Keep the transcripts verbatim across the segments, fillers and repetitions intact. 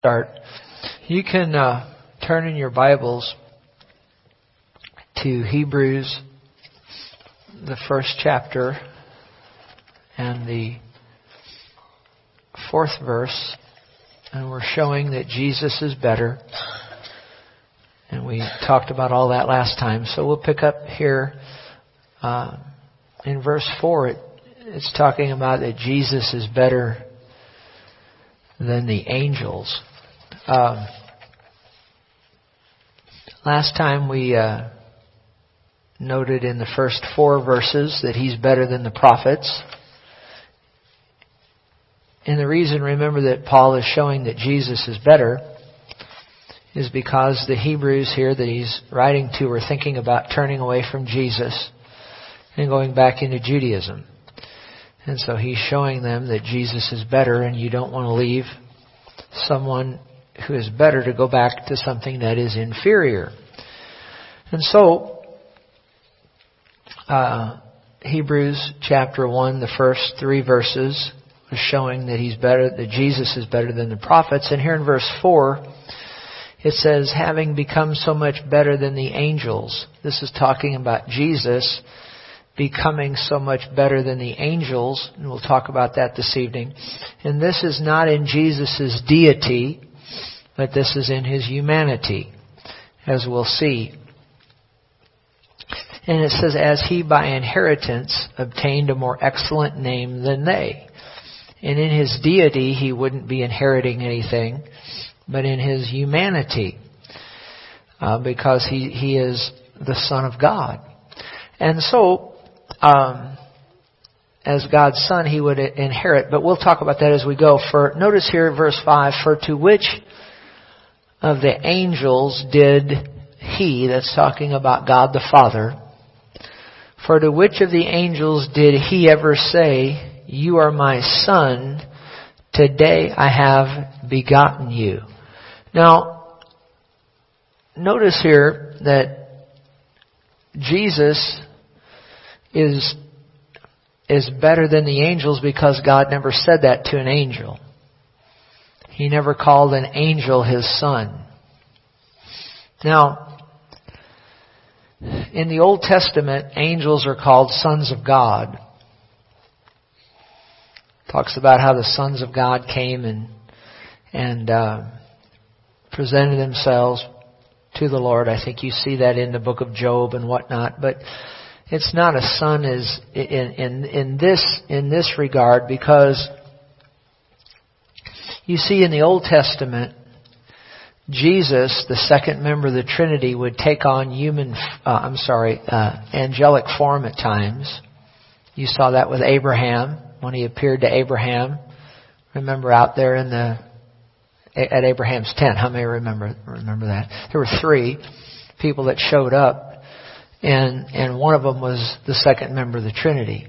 Start. You can uh, turn in your Bibles to Hebrews, the first chapter, and the fourth verse. And we're showing that Jesus is better. And we talked about all that last time. So we'll pick up here uh, in verse four. It, it's talking about that Jesus is better than the angels. Um, last time we uh, noted in the first four verses that he's better than the prophets. And the reason, remember, that Paul is showing that Jesus is better is because the Hebrews here that he's writing to are thinking about turning away from Jesus and going back into Judaism. And so he's showing them that Jesus is better, and you don't want to leave someone who is better to go back to something that is inferior. And so, uh, Hebrews chapter one, the first three verses, is showing that he's better, that Jesus is better than the prophets. And here in verse four, it says, having become so much better than the angels. This is talking about Jesus becoming so much better than the angels, and we'll talk about that this evening. And this is not in Jesus' deity, but this is in his humanity, as we'll see. And it says, as he by inheritance obtained a more excellent name than they. And in his deity, he wouldn't be inheriting anything, but in his humanity, uh, because he, he is the Son of God. And so, Um, as God's son, he would inherit. But we'll talk about that as we go. For notice here, verse five, for to which of the angels did he, that's talking about God the Father, for to which of the angels did he ever say, you are my son, today I have begotten you? Now, notice here that Jesus is is better than the angels because God never said that to an angel. He never called an angel his son. Now, in the Old Testament, angels are called sons of God. Talks about how the sons of God came and and uh, presented themselves to the Lord. I think you see that in the book of Job and whatnot, but it's not a son is in, in in this in this regard, because you see in the Old Testament, Jesus, the second member of the Trinity, would take on human uh, I'm sorry uh, angelic form at times. You saw that with Abraham when he appeared to Abraham. Remember out there in the at Abraham's tent. How many remember remember that? There were three people that showed up. And and one of them was the second member of the Trinity.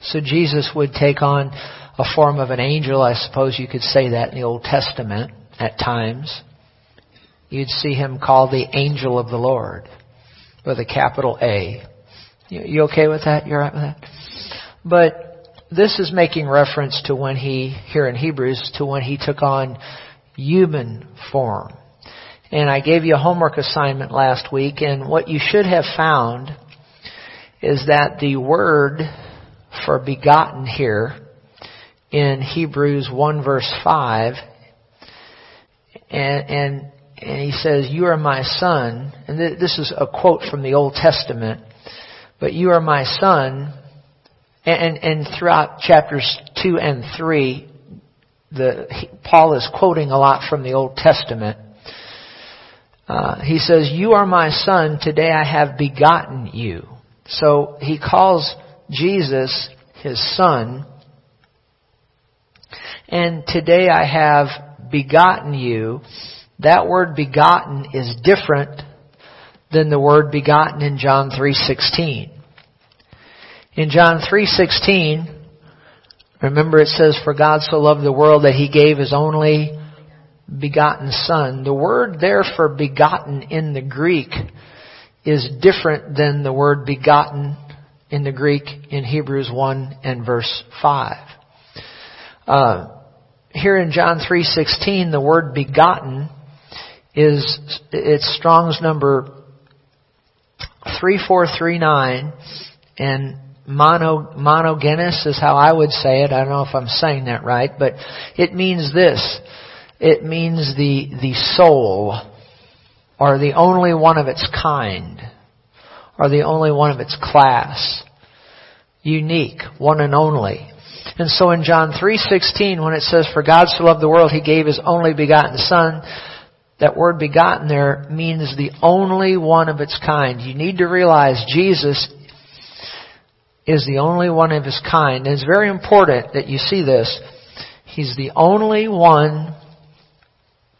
So Jesus would take on a form of an angel. I suppose you could say that in the Old Testament at times. You'd see him called the angel of the Lord with a capital A. You, you okay with that? You all right with that? But this is making reference to when he, here in Hebrews, to when he took on human form. And I gave you a homework assignment last week, and what you should have found is that the word for begotten here in Hebrews one verse five, and and, and he says, you are my son, and th- this is a quote from the Old Testament, but you are my son, and, and throughout chapters two and three, the he, Paul is quoting a lot from the Old Testament. Uh, he says, you are my son, today I have begotten you. So he calls Jesus his son. And today I have begotten you. That word begotten is different than the word begotten in John three sixteen. In John three sixteen, remember it says, for God so loved the world that he gave his only begotten son. The word there for begotten in the Greek is different than the word begotten in the Greek in Hebrews one and verse five. Uh, here in John three sixteen, the word begotten is, it's Strong's number three four three nine, and mono, monogenes is how I would say it. I don't know if I'm saying that right, but it means this. It means the, the soul, or the only one of its kind, or the only one of its class. Unique, one and only. And so in John three sixteen, when it says, "For God so loved the world, He gave His only begotten Son," that word begotten there means the only one of its kind. You need to realize Jesus is the only one of His kind. And it's very important that you see this. He's the only one,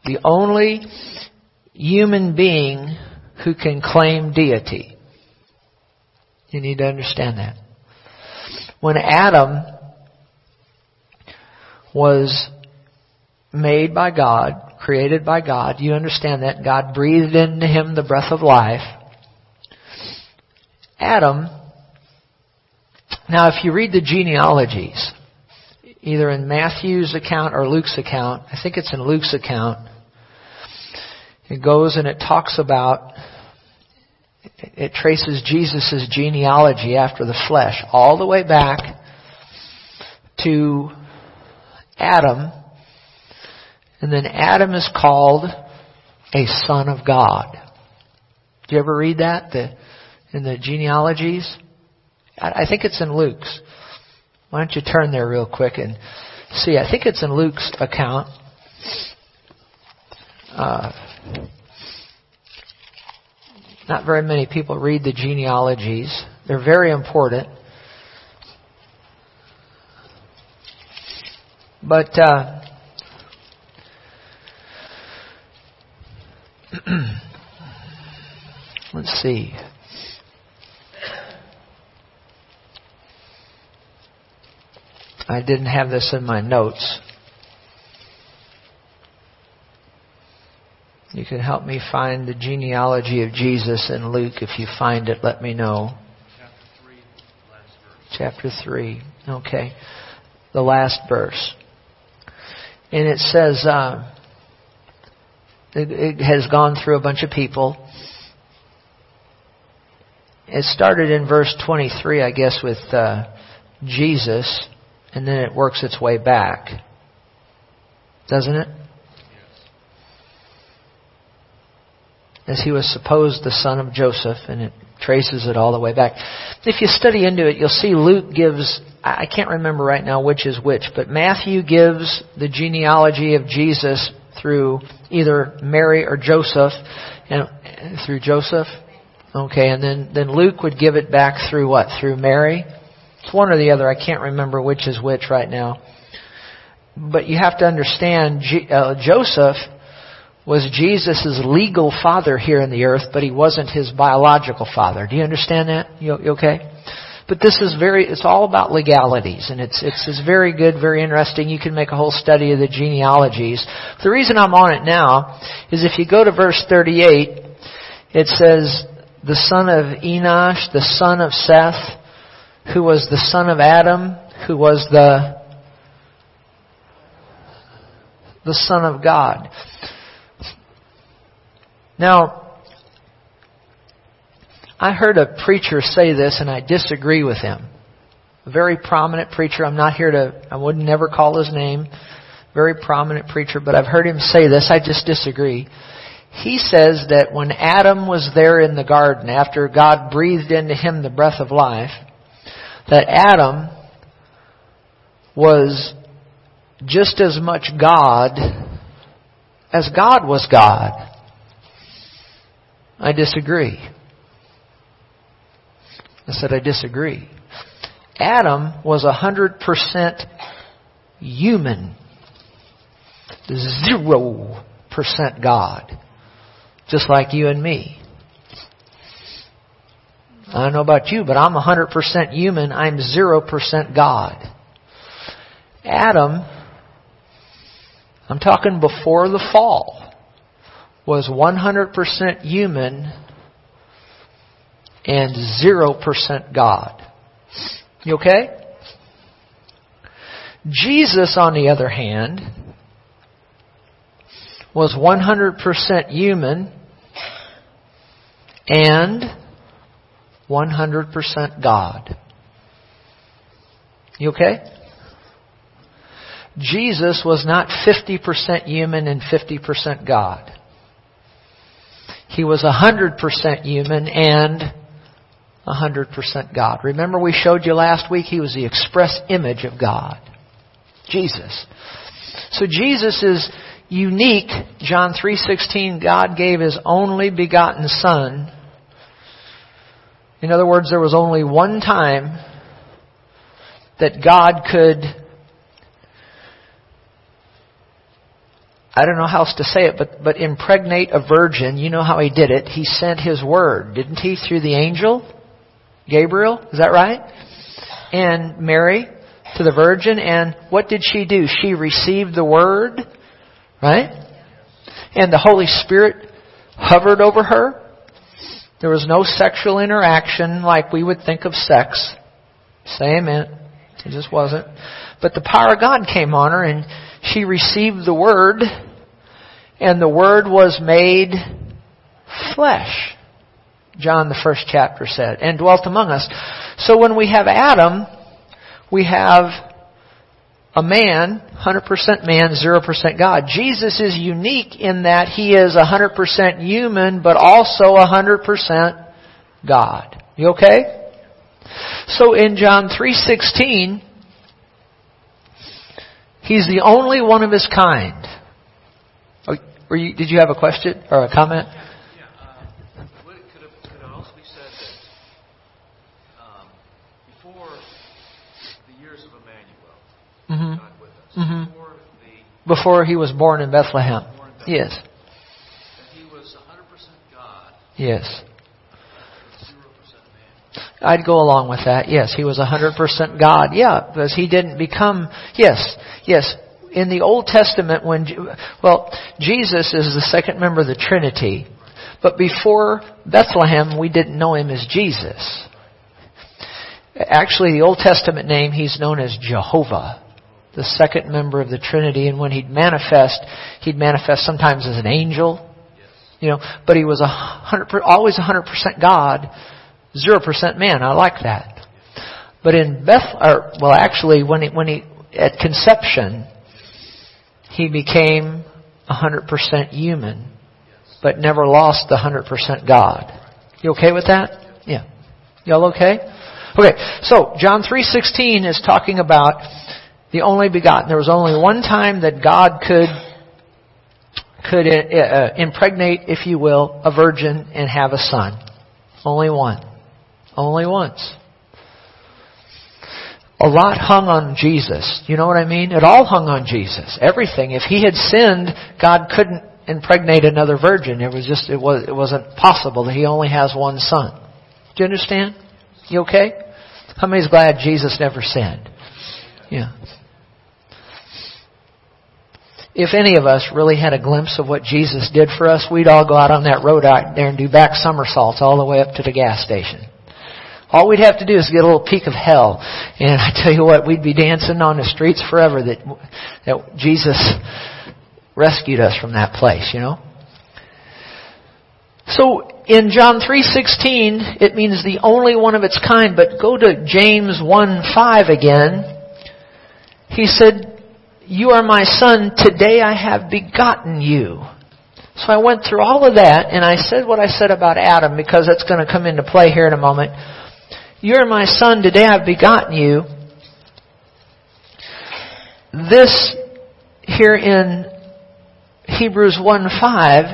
the only human being who can claim deity. You need to understand that. When Adam was made by God, created by God, you understand that God breathed into him the breath of life. Adam, now if you read the genealogies, either in Matthew's account or Luke's account, I think it's in Luke's account, it goes and it talks about, it traces Jesus' genealogy after the flesh all the way back to Adam. And then Adam is called a son of God. Do you ever read that the, in the genealogies? I think it's in Luke's. Why don't you turn there real quick and see. I think it's in Luke's account. Uh, not very many people read the genealogies. They're very important. But uh, let's see. I didn't have this in my notes. You can help me find the genealogy of Jesus in Luke. If you find it, let me know. Chapter three, last verse. Chapter three, okay. The last verse. And it says, uh, it, it has gone through a bunch of people. It started in verse twenty-three, I guess, with uh, Jesus. And then it works its way back. Doesn't it? Yes. As he was supposed the son of Joseph, and it traces it all the way back. If you study into it, you'll see Luke gives, I can't remember right now which is which, but Matthew gives the genealogy of Jesus through either Mary or Joseph, and through Joseph. Okay, and then, then Luke would give it back through what? Through Mary? It's one or the other. I can't remember which is which right now. But you have to understand, G- uh, Joseph was Jesus' legal father here in the earth, but he wasn't his biological father. Do you understand that? You, you okay? But this is very, it's all about legalities, and it's, it's, it's very good, very interesting. You can make a whole study of the genealogies. The reason I'm on it now is if you go to verse thirty-eight, it says, the son of Enosh, the son of Seth, who was the son of Adam, who was the the son of God. Now, I heard a preacher say this, and I disagree with him. A very prominent preacher. I'm not here to, I would never call his name. Very prominent preacher, but I've heard him say this. I just disagree. He says that when Adam was there in the garden, after God breathed into him the breath of life, that Adam was just as much God as God was God. I disagree. I said I disagree. Adam was one hundred percent human. zero percent God. Just like you and me. I don't know about you, but I'm one hundred percent human. I'm zero percent God. Adam, I'm talking before the fall, was one hundred percent human and zero percent God. You okay? Jesus, on the other hand, was one hundred percent human and one hundred percent God. You okay? Jesus was not fifty percent human and fifty percent God. He was one hundred percent human and one hundred percent God. Remember we showed you last week, He was the express image of God. Jesus. So Jesus is unique. John three sixteen, God gave His only begotten Son. In other words, there was only one time that God could, I don't know how else to say it, but, but impregnate a virgin. You know how He did it. He sent His word, didn't He? Through the angel, Gabriel, is that right? And Mary, to the virgin. And what did she do? She received the word, right? And the Holy Spirit hovered over her. There was no sexual interaction like we would think of sex. Say amen. It just wasn't. But the power of God came on her and she received the Word, and the Word was made flesh, John the first chapter said, and dwelt among us. So when we have Adam, we have a man, one hundred percent man, zero percent God. Jesus is unique in that He is one hundred percent human, but also one hundred percent God. You okay? So in John three sixteen, He's the only one of His kind. Were you, did you have a question or a comment? Yeah, uh, would it, could, it, could it also be said that um, before the years of Emmanuel, mm-hmm. God with us, mm-hmm. before, the, before He was born in Bethlehem, born in Bethlehem yes, that He was one hundred percent God, yes, I'd go along with that. Yes, He was one hundred percent God. Yeah, because He didn't become... Yes, yes. In the Old Testament, when... Well, Jesus is the second member of the Trinity. But before Bethlehem, we didn't know Him as Jesus. Actually, the Old Testament name, He's known as Jehovah, the second member of the Trinity. And when He'd manifest, He'd manifest sometimes as an angel. You know, but He was one hundred percent, always one hundred percent God. Zero percent man. I like that. But in Beth, or, well, actually, when he, when he at conception, He became a hundred percent human, but never lost the hundred percent God. You okay with that? Yeah. Y'all okay? Okay. So John three sixteen is talking about the only begotten. There was only one time that God could could uh, impregnate, if you will, a virgin and have a son. Only one. Only once. A lot hung on Jesus. You know what I mean? It all hung on Jesus. Everything. If He had sinned, God couldn't impregnate another virgin. It was just, it was, it wasn't possible that He only has one son. Do you understand? You okay? How many's glad Jesus never sinned? Yeah. If any of us really had a glimpse of what Jesus did for us, we'd all go out on that road out there and do back somersaults all the way up to the gas station. All we'd have to do is get a little peek of hell. And I tell you what, we'd be dancing on the streets forever that that Jesus rescued us from that place, you know. So in John three sixteen, it means the only one of its kind. But go to James one five again. He said, "You are my son, today I have begotten you." So I went through all of that and I said what I said about Adam, because that's going to come into play here in a moment. "You're my son, today I've begotten you." This here in Hebrews one five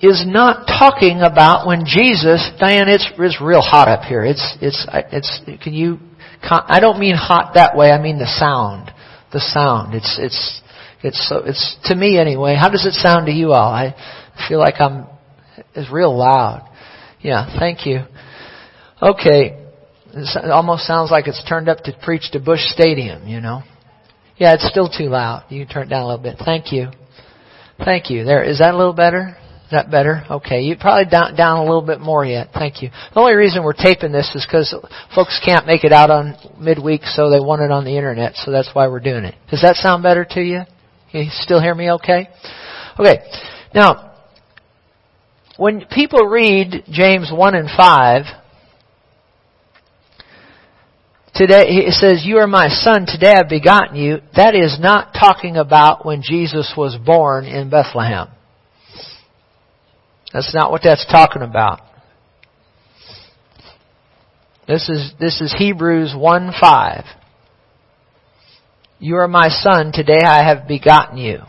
is not talking about when Jesus, Diane, it's, it's real hot up here. It's, it's, it's, can you, I don't mean hot that way, I mean the sound. The sound. It's, it's, It's so, it's to me anyway. How does it sound to you all? I feel like I'm, it's real loud. Yeah, thank you. Okay. It almost sounds like it's turned up to preach to Busch Stadium, you know. Yeah, it's still too loud. You can turn it down a little bit. Thank you. Thank you. There, is that a little better? Is that better? Okay. You probably down, down a little bit more yet. Thank you. The only reason we're taping this is because folks can't make it out on midweek, so they want it on the internet, so that's why we're doing it. Does that sound better to you? Can you still hear me okay? Okay. Now, when people read James one and five, today, it says, "You are my son, today I've begotten you." That is not talking about when Jesus was born in Bethlehem. That's not what that's talking about. This is this is Hebrews one five. "You are my son, today I have begotten you."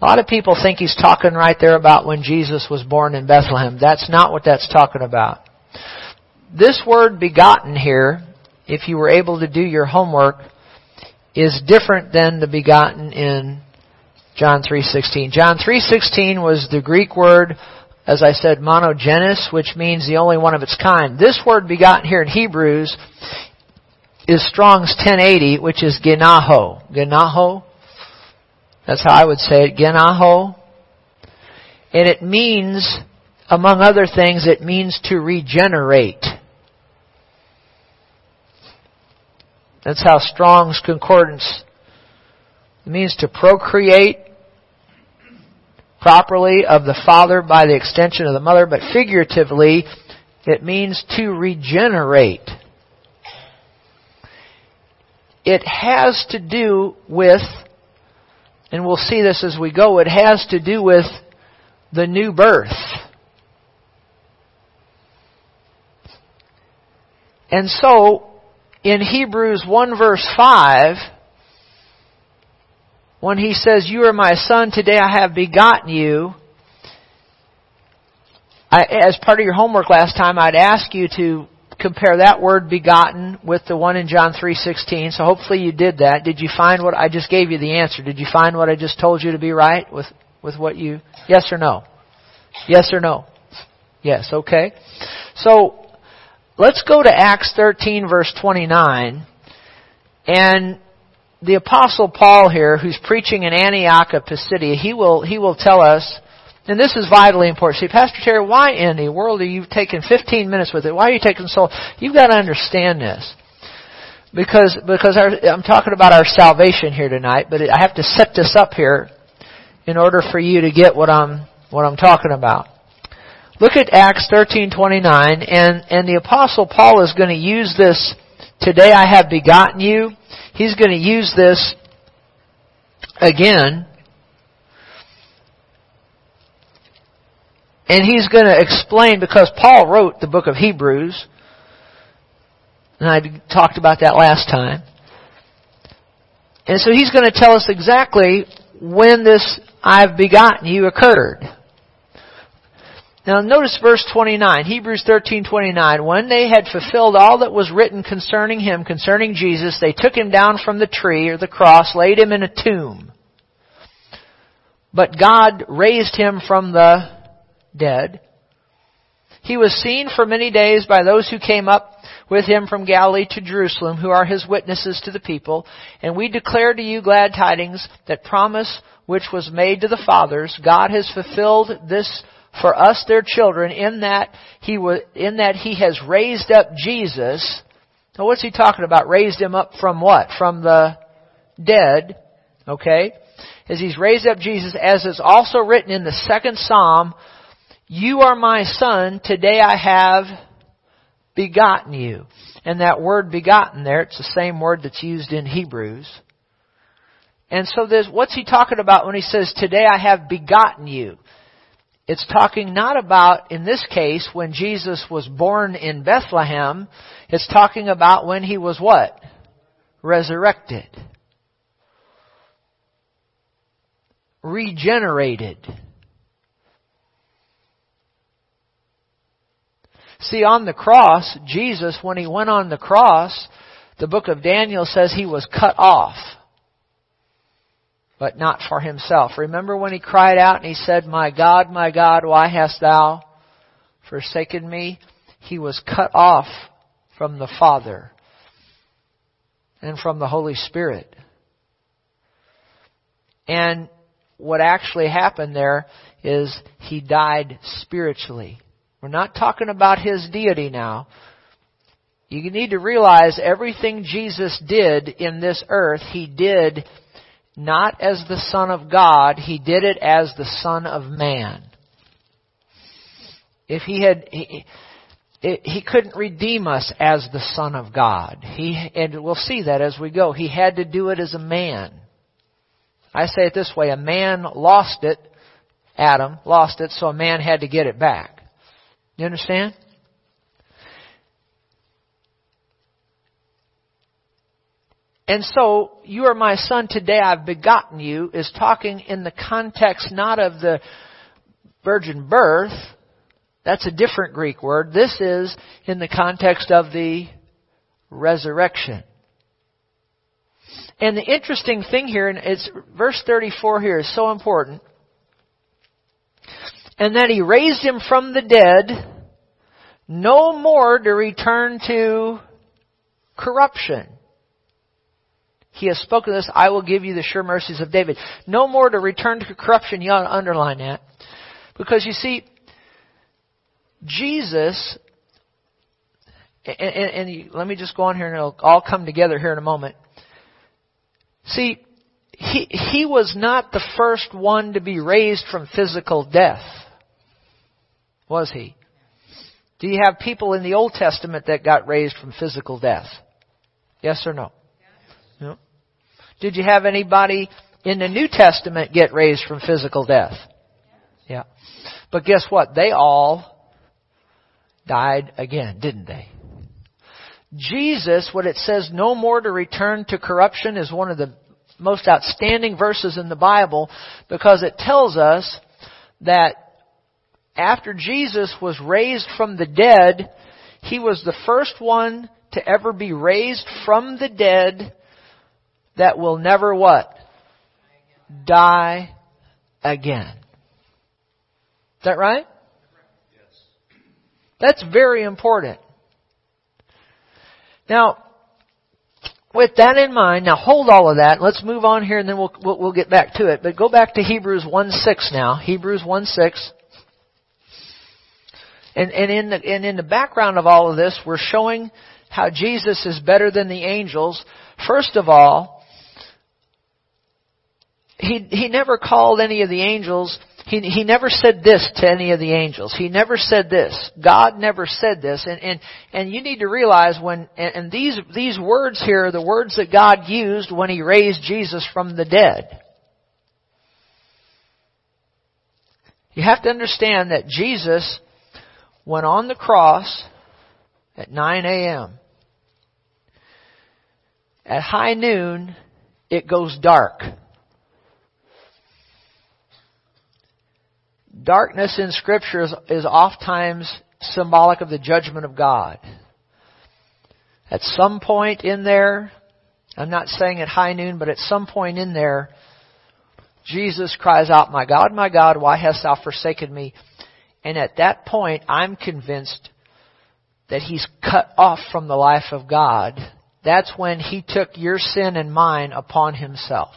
A lot of people think he's talking right there about when Jesus was born in Bethlehem. That's not what that's talking about. This word begotten here, if you were able to do your homework, is different than the begotten in John three sixteen. John three sixteen was the Greek word, as I said, monogenes, which means the only one of its kind. This word begotten here in Hebrews is Strong's ten eighty, which is genaho. Genaho? That's how I would say it. Genaho. And it means, among other things, it means to regenerate. That's how Strong's Concordance. It means to procreate properly of the father by the extension of the mother, but figuratively, it means to regenerate. It has to do with, and we'll see this as we go, it has to do with the new birth. And so, in Hebrews one verse five, when he says, "You are my son, today I have begotten you," I, as part of your homework last time, I'd ask you to compare that word begotten with the one in John three sixteen. So hopefully you did that. Did you find what I just gave you the answer? Did you find what I just told you to be right with, with what you, yes or no? Yes or no? Yes, okay. So let's go to Acts thirteen verse twenty-nine, and the Apostle Paul here, who's preaching in Antioch of Pisidia, he will, he will tell us, and this is vitally important. See, Pastor Terry, why in the world are you taking fifteen minutes with it? Why are you taking so long? You've got to understand this. Because, because our, I'm talking about our salvation here tonight, but I have to set this up here in order for you to get what I'm, what I'm talking about. Look at Acts thirteen twenty-nine, and, and the Apostle Paul is going to use this, "Today I have begotten you." He's going to use this again. And he's going to explain, because Paul wrote the book of Hebrews, and I talked about that last time. And so he's going to tell us exactly when this "I've begotten you" occurred. Now notice verse twenty-nine, Hebrews thirteen twenty-nine. "When they had fulfilled all that was written concerning him, concerning Jesus, they took him down from the tree," or the cross, "laid him in a tomb. But God raised him from the dead. He was seen for many days by those who came up with him from Galilee to Jerusalem, who are his witnesses to the people. And we declare to you glad tidings, that promise which was made to the fathers, God has fulfilled this for us, their children, in that he was, in that he has raised up Jesus." Now what's he talking about? Raised him up from what? From the dead. Okay? "As he's raised up Jesus, as is also written in the second Psalm, 'You are my son, today I have begotten you.'" And that word begotten there, it's the same word that's used in Hebrews. And so there's, what's he talking about when he says, "Today I have begotten you"? It's talking not about, in this case, when Jesus was born in Bethlehem. It's talking about when he was what? Resurrected. Regenerated. See, on the cross, Jesus, when he went on the cross, the book of Daniel says he was cut off, but not for himself. Remember when he cried out and he said, "My God, my God, why hast thou forsaken me?" He was cut off from the Father and from the Holy Spirit. And what actually happened there is he died spiritually. We're not talking about his deity now. You need to realize everything Jesus did in this earth, he did not as the Son of God, he did it as the Son of Man. If he had... He, He couldn't redeem us as the Son of God. He, and we'll see that as we go. He had to do it as a man. I say it this way, a man lost it, Adam lost it, so a man had to get it back. You understand? And so, you are my son, today I've begotten you, is talking in the context not of the virgin birth. That's a different Greek word. This is in the context of the resurrection. And the interesting thing here, and it's verse thirty-four here is so important. And that he raised him from the dead, no more to return to corruption. He has spoken this, I will give you the sure mercies of David. No more to return to corruption. You ought to underline that. Because you see, Jesus, and, and, and let me just go on here and it'll all come together here in a moment. See, he, he was not the first one to be raised from physical death, was he? Do you have people in the Old Testament that got raised from physical death? Yes or no? No. Did you have anybody in the New Testament get raised from physical death? Yeah. But guess what? They all died again, didn't they? Jesus, what it says, no more to return to corruption, is one of the most outstanding verses in the Bible, because it tells us that after Jesus was raised from the dead, he was the first one to ever be raised from the dead that will never what? Die again. Is that right? That's very important. Now, with that in mind, now hold all of that. Let's move on here, and then we'll we'll, we'll get back to it. But go back to Hebrews one six now. Hebrews one six. And and in the and in the background of all of this, we're showing how Jesus is better than the angels. First of all, he he never called any of the angels. He, he never said this to any of the angels. He never said this. God never said this. And, and, and you need to realize when, and, and these, these words here are the words that God used when He raised Jesus from the dead. You have to understand that Jesus went on the cross at nine a.m. At high noon, it goes dark. Darkness in Scripture is, is oftentimes symbolic of the judgment of God. At some point in there, I'm not saying at high noon, but at some point in there, Jesus cries out, "My God, my God, why hast thou forsaken me?" And at that point, I'm convinced that he's cut off from the life of God. That's when he took your sin and mine upon himself.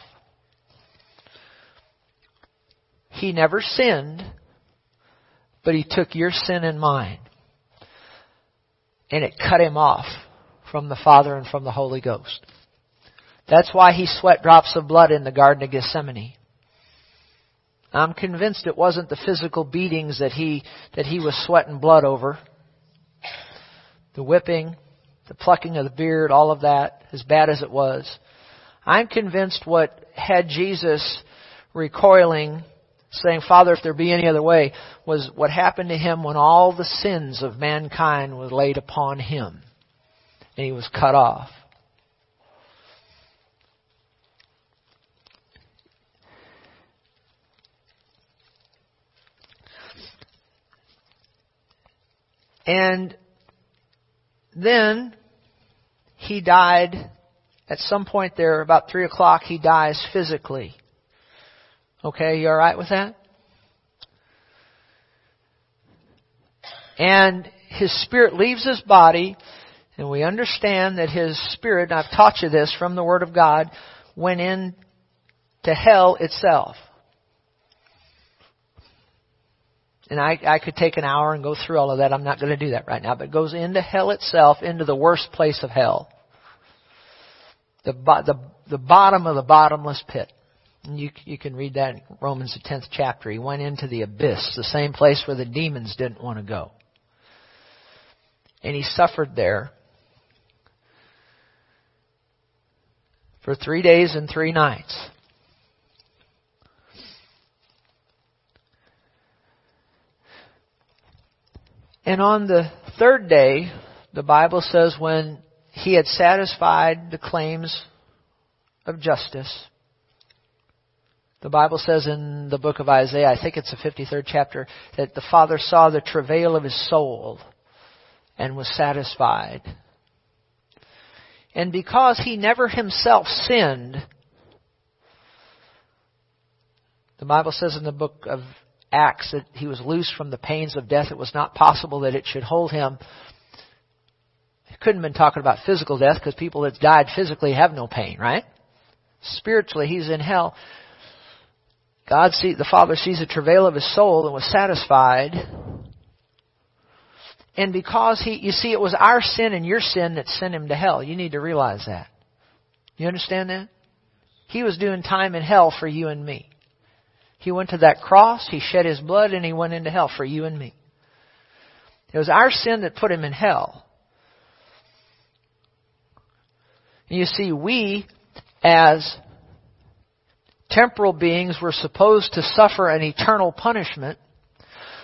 He never sinned, but he took your sin and mine. And it cut him off from the Father and from the Holy Ghost. That's why he sweat drops of blood in the Garden of Gethsemane. I'm convinced it wasn't the physical beatings that he, that he was sweating blood over. The whipping, the plucking of the beard, all of that, as bad as it was. I'm convinced what had Jesus recoiling, saying, "Father, if there be any other way," was what happened to him when all the sins of mankind were laid upon him. And he was cut off. And then he died at some point there, about three o'clock, he dies physically. Okay, you all right with that? And his spirit leaves his body, and we understand that his spirit, and I've taught you this from the Word of God, went in to hell itself. And I, I could take an hour and go through all of that. I'm not going to do that right now. But it goes into hell itself, into the worst place of hell. The, bo- the, the bottom of the bottomless pit. And you, you can read that in Romans, the tenth chapter. He went into the abyss, the same place where the demons didn't want to go. And he suffered there for three days and three nights. And on the third day, the Bible says, when he had satisfied the claims of justice, the Bible says in the book of Isaiah, I think it's the fifty-third chapter, that the Father saw the travail of his soul and was satisfied. And because he never himself sinned, the Bible says in the book of Acts that he was loosed from the pains of death. It was not possible that it should hold him. It couldn't have been talking about physical death, because people that died physically have no pain, right? Spiritually, he's in hell. God see, the Father sees the travail of his soul and was satisfied. And because he, you see, it was our sin and your sin that sent him to hell. You need to realize that. You understand that? He was doing time in hell for you and me. He went to that cross, he shed his blood, and he went into hell for you and me. It was our sin that put him in hell. And you see, we, as temporal beings, were supposed to suffer an eternal punishment.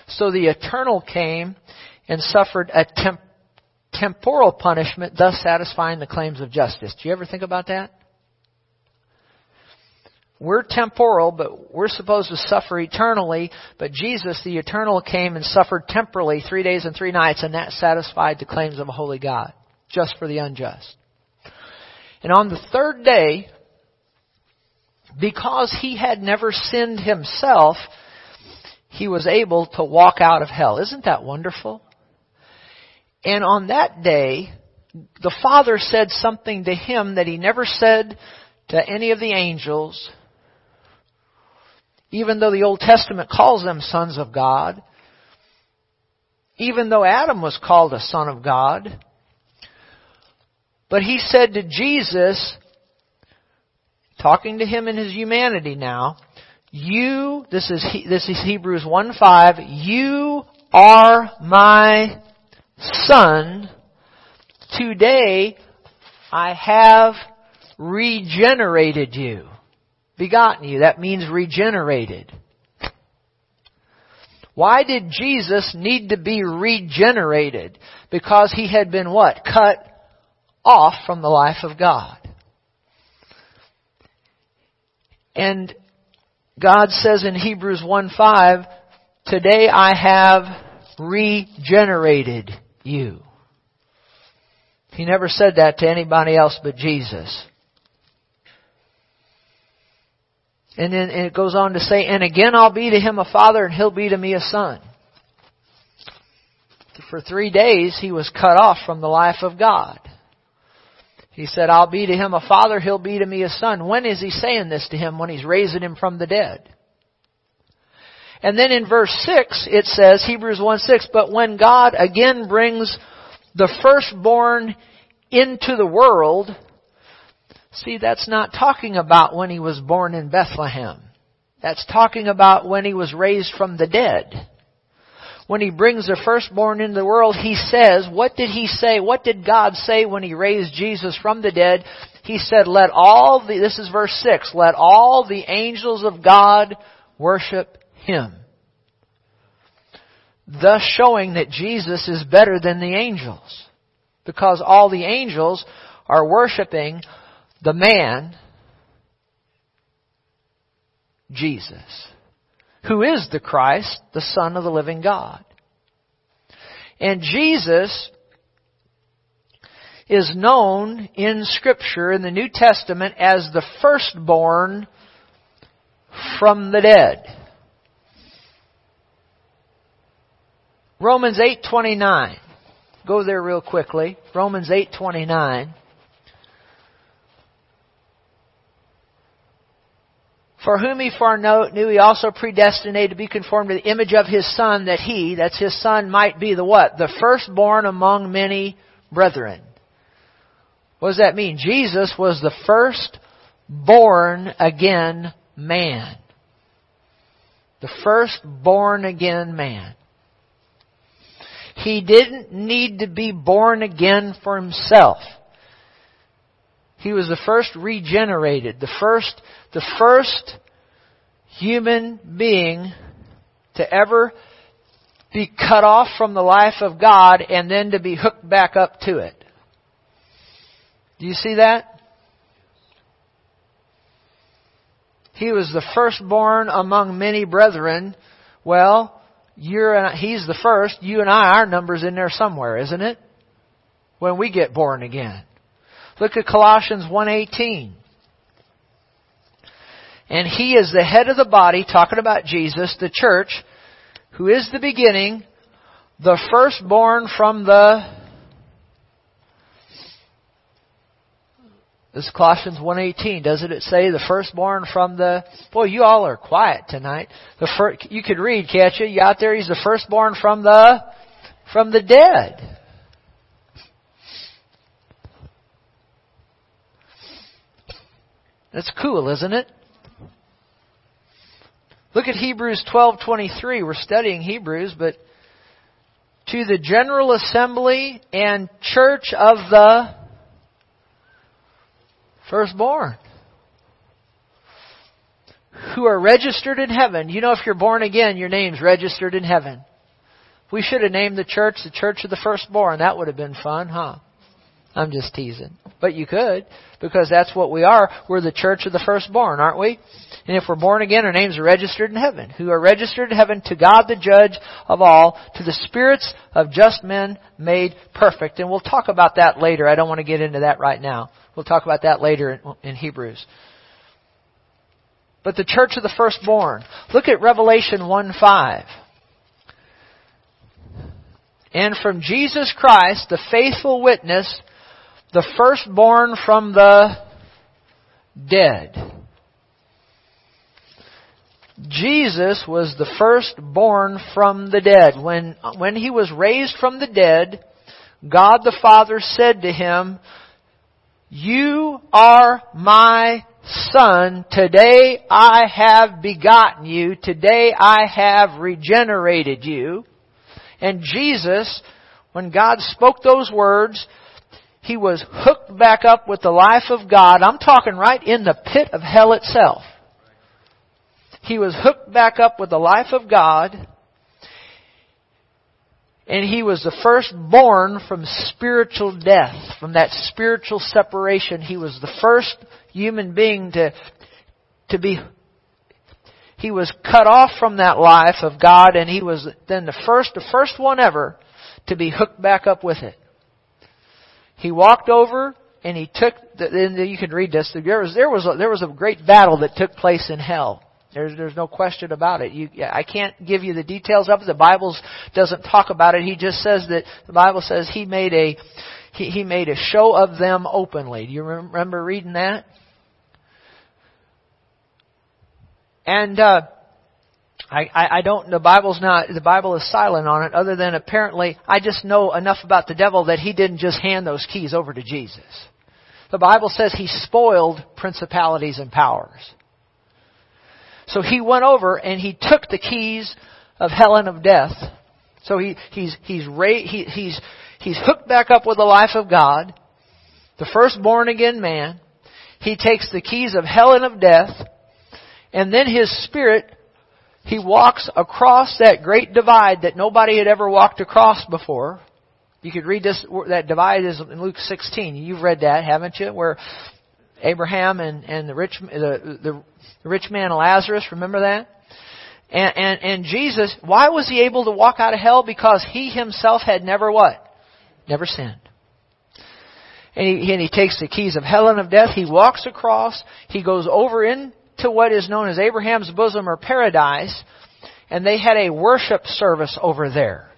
So the eternal came and suffered a temp- temporal punishment, thus satisfying the claims of justice. Do you ever think about that? We're temporal, but we're supposed to suffer eternally. But Jesus, the eternal, came and suffered temporally three days and three nights, and that satisfied the claims of a holy God, just for the unjust. And on the third day, because he had never sinned himself, he was able to walk out of hell. Isn't that wonderful? And on that day, the Father said something to him that he never said to any of the angels. Even though the Old Testament calls them sons of God, even though Adam was called a son of God, but he said to Jesus, talking to him in his humanity now, you, this is this is Hebrews one five, you are my son. Today I have regenerated you. Begotten you, that means regenerated. Why did Jesus need to be regenerated? Because he had been what? Cut off from the life of God. And God says in Hebrews one five, today I have regenerated you. He never said that to anybody else but Jesus. And then and it goes on to say, and again I'll be to him a father, and he'll be to me a son. For three days he was cut off from the life of God. He said, I'll be to him a father, he'll be to me a son. When is he saying this to him? When he's raising him from the dead. And then in verse six, it says, Hebrews one six, but when God again brings the firstborn into the world. See, that's not talking about when he was born in Bethlehem. That's talking about when he was raised from the dead. When he brings the firstborn into the world, he says, what did he say? What did God say when he raised Jesus from the dead? He said, let all the, this is verse six, let all the angels of God worship him. Thus showing that Jesus is better than the angels. Because all the angels are worshiping the man, Jesus, who is the Christ, the Son of the living God. And Jesus is known in Scripture, in the New Testament, as the firstborn from the dead. Romans eight twenty-nine. Go there real quickly. Romans eight twenty-nine. For whom he foreknew, he also predestinated to be conformed to the image of his Son, that he, that's his Son, might be the what? The firstborn among many brethren. What does that mean? Jesus was the firstborn again man. The firstborn again man. He didn't need to be born again for himself. He was the first regenerated, the first, the first human being to ever be cut off from the life of God and then to be hooked back up to it. Do you see that? He was the firstborn among many brethren. Well, you're and he's the first. You and I, our number's in there somewhere, isn't it? When we get born again. Look at Colossians one eighteen. And he is the head of the body, talking about Jesus, the church, who is the beginning, the firstborn from the... This is Colossians one eighteen. Doesn't it say the firstborn from the... Boy, you all are quiet tonight. The fir... You could read, can't you? You out there? He's the firstborn from the from the dead. That's cool, isn't it? Look at Hebrews twelve twenty-three. We're studying Hebrews, but to the general assembly and church of the firstborn, who are registered in heaven. You know, if you're born again, your name's registered in heaven. We should have named the church the Church of the Firstborn. That would have been fun, huh? I'm just teasing. But you could, because that's what we are. We're the church of the firstborn, aren't we? And if we're born again, our names are registered in heaven, who are registered in heaven to God the judge of all, to the spirits of just men made perfect. And we'll talk about that later. I don't want to get into that right now. We'll talk about that later in, in Hebrews. But the church of the firstborn. Look at Revelation one five. And from Jesus Christ, the faithful witness, the firstborn from the dead. Jesus was the firstborn from the dead. When, when he was raised from the dead, God the Father said to him, "You are my Son. Today I have begotten you. Today I have regenerated you." And Jesus, when God spoke those words, he was hooked back up with the life of God. I'm talking right in the pit of hell itself. He was hooked back up with the life of God. And he was the firstborn from spiritual death, from that spiritual separation. He was the first human being to, to be... He was cut off from that life of God, and he was then the first, the first one ever to be hooked back up with it. He walked over and he took, the, and you can read this, there was, there was, a, there was a great battle that took place in hell. There's, there's no question about it. You, I can't give you the details of it. The Bible doesn't talk about it. He just says that, the Bible says he made a, he, he made a show of them openly. Do you remember reading that? And uh, I, I don't. The Bible's not. The Bible is silent on it, other than apparently I just know enough about the devil that he didn't just hand those keys over to Jesus. The Bible says he spoiled principalities and powers. So he went over and he took the keys of hell and of death. So he he's he's he, he's he's hooked back up with the life of God, the first born again man. He takes the keys of hell and of death. And then his spirit, he walks across that great divide that nobody had ever walked across before. You could read this, that divide is in Luke sixteen. You've read that, haven't you? Where Abraham and, and the rich the, the rich man Lazarus, remember that? And, and, and Jesus, why was he able to walk out of hell? Because he himself had never what? Never sinned. And he, and he takes the keys of hell and of death. He walks across. He goes over in to what is known as Abraham's bosom or paradise, and they had a worship service over there.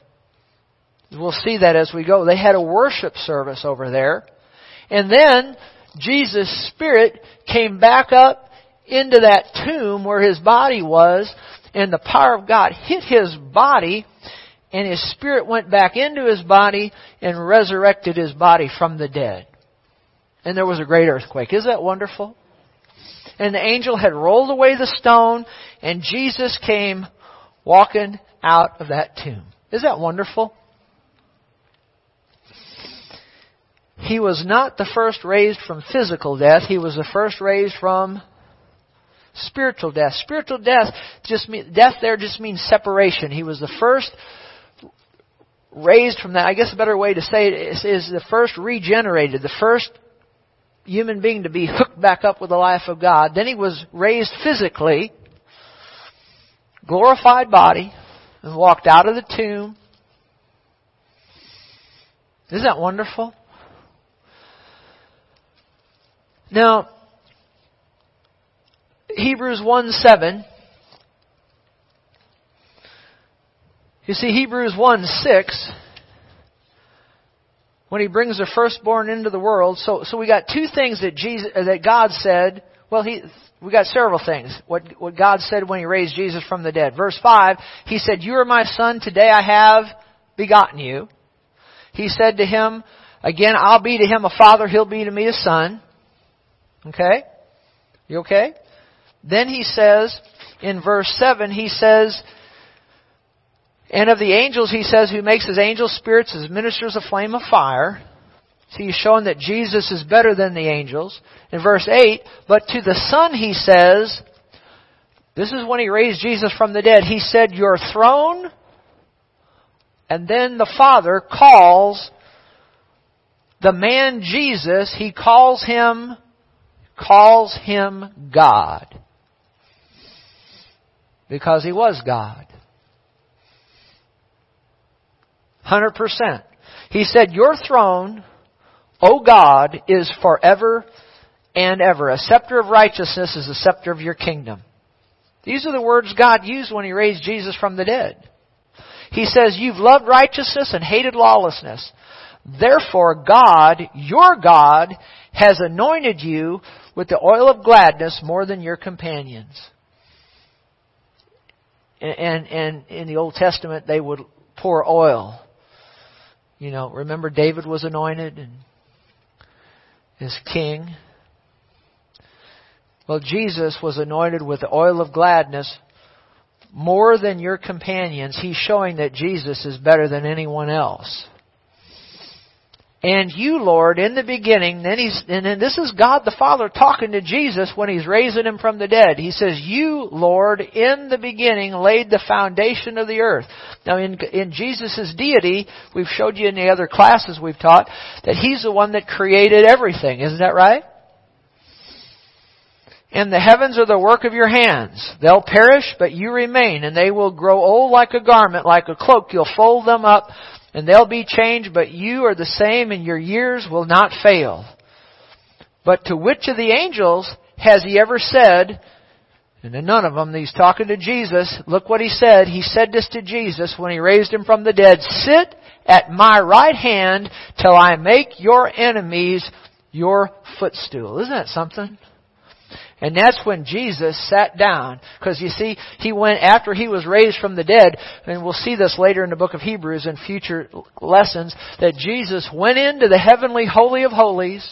We'll see that as we go. They had a worship service over there. And then Jesus' spirit came back up into that tomb where his body was, and the power of God hit his body, and his spirit went back into his body and resurrected his body from the dead. And there was a great earthquake. Isn't that wonderful? And the angel had rolled away the stone, and Jesus came walking out of that tomb. Isn't that wonderful? He was not the first raised from physical death. He was the first raised from spiritual death. Spiritual death just mean, death there just means separation. He was the first raised from that. I guess a better way to say it is, is the first regenerated, the first human being to be hooked back up with the life of God. Then he was raised physically, glorified body, and walked out of the tomb. Isn't that wonderful? Now, Hebrews one seven. You see, Hebrews one six, when he brings the firstborn into the world, so so we got two things that Jesus that God said. Well, he we got several things. What what God said when he raised Jesus from the dead. Verse five, he said, "You are my son, today I have begotten you." He said to him, again, "I'll be to him a father, he'll be to me a son." Okay? You okay? Then he says, in verse seven, he says, "And of the angels," he says, "who makes his angels spirits, his ministers a flame of fire." So he's showing that Jesus is better than the angels. In verse eight, "But to the Son," he says, this is when he raised Jesus from the dead, he said, "Your throne," and then the Father calls the man Jesus, he calls him calls him God, because he was God. one hundred percent. He said, "Your throne, O God, is forever and ever. A scepter of righteousness is the scepter of your kingdom." These are the words God used when he raised Jesus from the dead. He says, "You've loved righteousness and hated lawlessness. Therefore, God, your God, has anointed you with the oil of gladness more than your companions." And, and, and in the Old Testament, they would pour oil. You know, remember David was anointed and as king. Well, Jesus was anointed with the oil of gladness more than your companions. He's showing that Jesus is better than anyone else. "And you, Lord, in the beginning," then he's, and then this is God the Father talking to Jesus when he's raising him from the dead. He says, "You, Lord, in the beginning laid the foundation of the earth." Now in, in Jesus' deity, we've showed you in the other classes we've taught, that he's the one that created everything. Isn't that right? "And the heavens are the work of your hands. They'll perish, but you remain, and they will grow old like a garment, like a cloak. You'll fold them up, and they'll be changed, but you are the same, and your years will not fail. But to which of the angels has he ever said," and to none of them, he's talking to Jesus, look what he said. He said this to Jesus when he raised him from the dead, "Sit at my right hand till I make your enemies your footstool." Isn't that something? And that's when Jesus sat down. Because you see, he went after he was raised from the dead, and we'll see this later in the book of Hebrews in future lessons, that Jesus went into the heavenly holy of holies,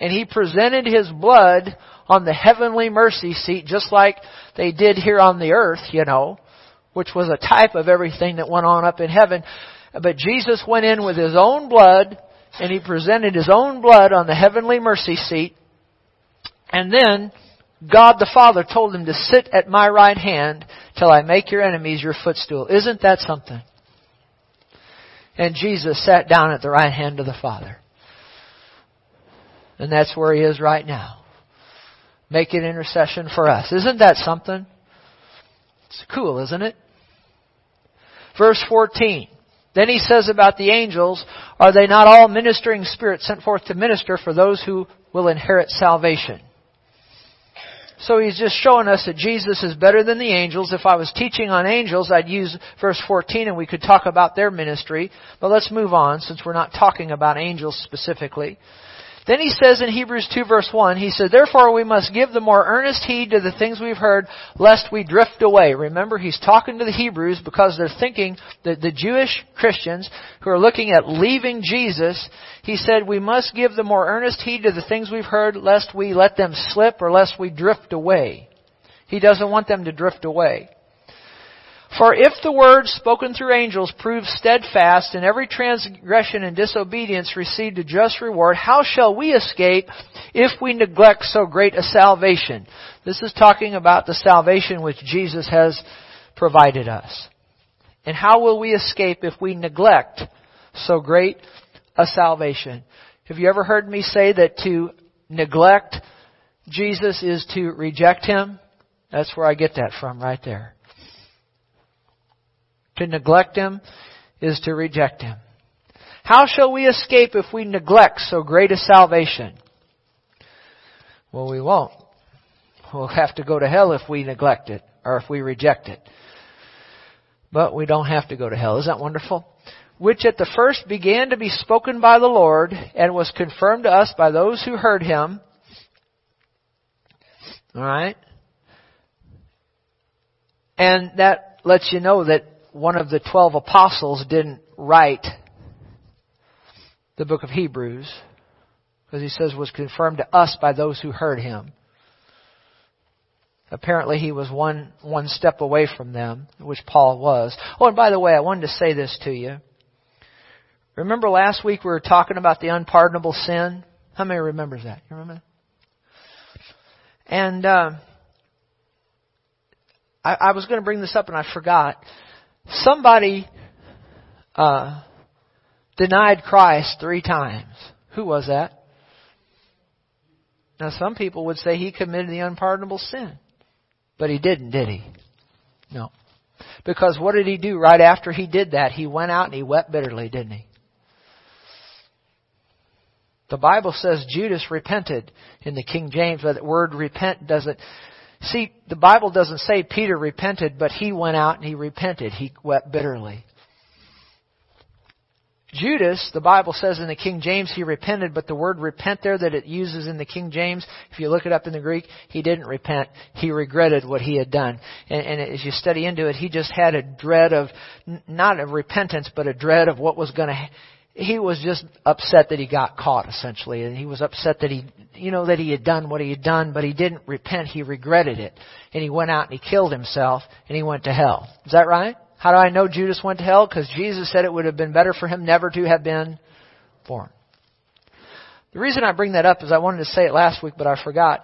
and he presented his blood on the heavenly mercy seat, just like they did here on the earth, you know, which was a type of everything that went on up in heaven. But Jesus went in with his own blood, and he presented his own blood on the heavenly mercy seat. And then God the Father told him to sit at my right hand till I make your enemies your footstool. Isn't that something? And Jesus sat down at the right hand of the Father. And that's where he is right now, making intercession for us. Isn't that something? It's cool, isn't it? Verse fourteen. Then he says about the angels, "Are they not all ministering spirits sent forth to minister for those who will inherit salvation?" So he's just showing us that Jesus is better than the angels. If I was teaching on angels, I'd use verse fourteen and we could talk about their ministry. But let's move on since we're not talking about angels specifically. Then he says in Hebrews two verse one, he said, therefore we must give the more earnest heed to the things we've heard, lest we drift away. Remember, he's talking to the Hebrews because they're thinking that the Jewish Christians who are looking at leaving Jesus, he said, we must give the more earnest heed to the things we've heard, lest we let them slip or lest we drift away. He doesn't want them to drift away. For if the word spoken through angels proves steadfast, and every transgression and disobedience received a just reward, how shall we escape if we neglect so great a salvation? This is talking about the salvation which Jesus has provided us. And how will we escape if we neglect so great a salvation? Have you ever heard me say that to neglect Jesus is to reject Him? That's where I get that from right there. To neglect Him is to reject Him. How shall we escape if we neglect so great a salvation? Well, we won't. We'll have to go to hell if we neglect it or if we reject it. But we don't have to go to hell. Isn't that wonderful? Which at the first began to be spoken by the Lord and was confirmed to us by those who heard Him. All right? And that lets you know that one of the twelve apostles didn't write the book of Hebrews, because he says was confirmed to us by those who heard Him. Apparently he was one, one step away from them, which Paul was. Oh, and by the way, I wanted to say this to you. Remember last week we were talking about the unpardonable sin? How many remembers that? You remember? And uh, I, I was going to bring this up and I forgot. Somebody uh, denied Christ three times. Who was that? Now, some people would say he committed the unpardonable sin. But he didn't, did he? No. Because what did he do right after he did that? He went out and he wept bitterly, didn't he? The Bible says Judas repented in the King James, but the word repent doesn't... See, the Bible doesn't say Peter repented, but he went out and he repented. He wept bitterly. Judas, the Bible says in the King James, he repented, but the word repent there that it uses in the King James, if you look it up in the Greek, he didn't repent. He regretted what he had done. And, and as you study into it, he just had a dread of, not of repentance, but a dread of what was going to happen. He was just upset that he got caught, essentially. And he was upset that he, you know, that he had done what he had done, but he didn't repent. He regretted it. And he went out and he killed himself and he went to hell. Is that right? How do I know Judas went to hell? Because Jesus said it would have been better for him never to have been born. The reason I bring that up is I wanted to say it last week, but I forgot.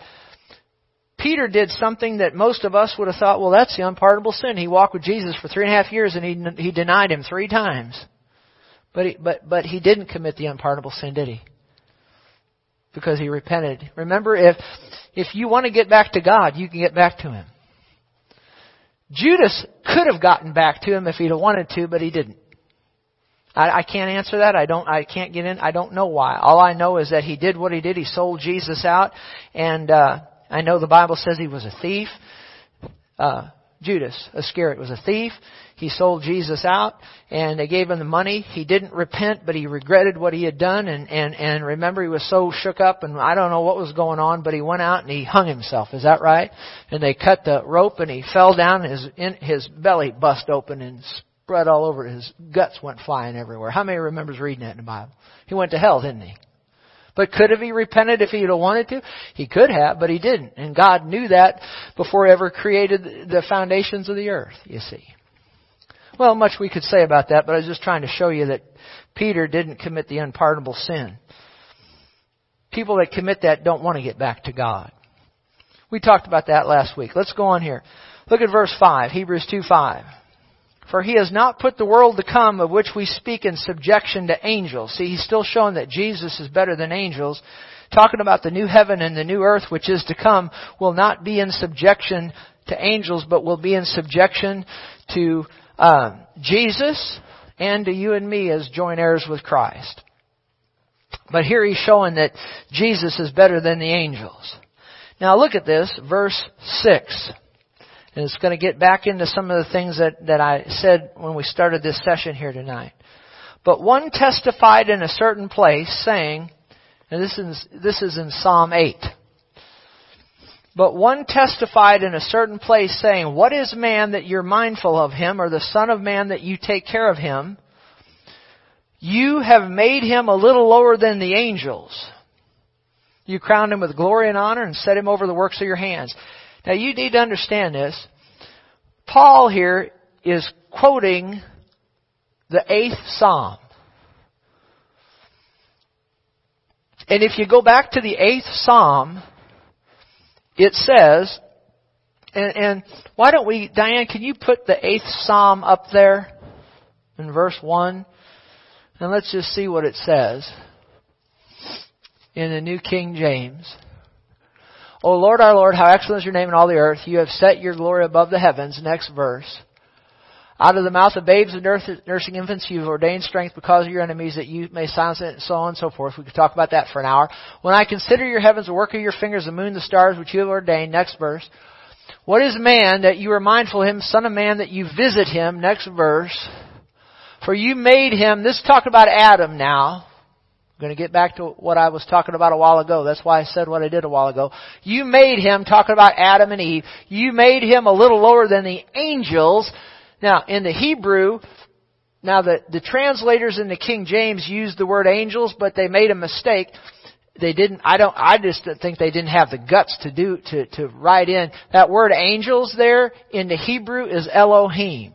Peter did something that most of us would have thought, well, that's the unpardonable sin. He walked with Jesus for three and a half years and he, he denied Him three times. But he, but, but he didn't commit the unpardonable sin, did he? Because he repented. Remember, if if you want to get back to God, you can get back to Him. Judas could have gotten back to Him if he'd have wanted to, but he didn't. I, I can't answer that. I don't. I can't get in. I don't know why. All I know is that he did what he did. He sold Jesus out, and uh, I know the Bible says he was a thief. Uh, Judas Iscariot was a thief. He sold Jesus out and they gave him the money. He didn't repent, but he regretted what he had done. And, and, and remember, he was so shook up and I don't know what was going on, but he went out and he hung himself. Is that right? And they cut the rope and he fell down and his, in, his belly bust open and spread all over. His guts went flying everywhere. How many remembers reading that in the Bible? He went to hell, didn't he? But could have he repented if he had wanted to? He could have, but he didn't. And God knew that before he ever created the foundations of the earth, you see. Well, much we could say about that, but I was just trying to show you that Peter didn't commit the unpardonable sin. People that commit that don't want to get back to God. We talked about that last week. Let's go on here. Look at verse five, Hebrews two five. For He has not put the world to come of which we speak in subjection to angels. See, he's still showing that Jesus is better than angels. Talking about the new heaven and the new earth which is to come will not be in subjection to angels, but will be in subjection to um, Jesus and to you and me as joint heirs with Christ. But here he's showing that Jesus is better than the angels. Now look at this, verse six. And it's going to get back into some of the things that, that I said when we started this session here tonight. But one testified in a certain place, saying, And this is, this is in Psalm eight. But one testified in a certain place, saying, "What is man that you're mindful of him, or the son of man that you take care of him? You have made him a little lower than the angels. You crowned him with glory and honor and set him over the works of your hands." Now you need to understand this. Paul here is quoting the eighth Psalm. And if you go back to the eighth Psalm, it says, and, and why don't we, Diane, can you put the eighth Psalm up there in verse one? And let's just see what it says in the New King James. "O Lord, our Lord, how excellent is your name in all the earth. You have set your glory above the heavens." Next verse. "Out of the mouth of babes and nursing infants, you've ordained strength because of your enemies, that you may silence it," and so on and so forth. We could talk about that for an hour. "When I consider your heavens, the work of your fingers, the moon, the stars, which you have ordained." Next verse. "What is man that you are mindful of him, son of man that you visit him?" Next verse. "For you made him." This is talking about Adam now. I'm going to get back to what I was talking about a while ago. That's why I said what I did a while ago. You made him, talking about Adam and Eve. You made him a little lower than the angels. Now, in the Hebrew, now the, the translators in the King James used the word angels, but they made a mistake. They didn't, I don't, I just think they didn't have the guts to do, to, to write in. That word angels there in the Hebrew is Elohim.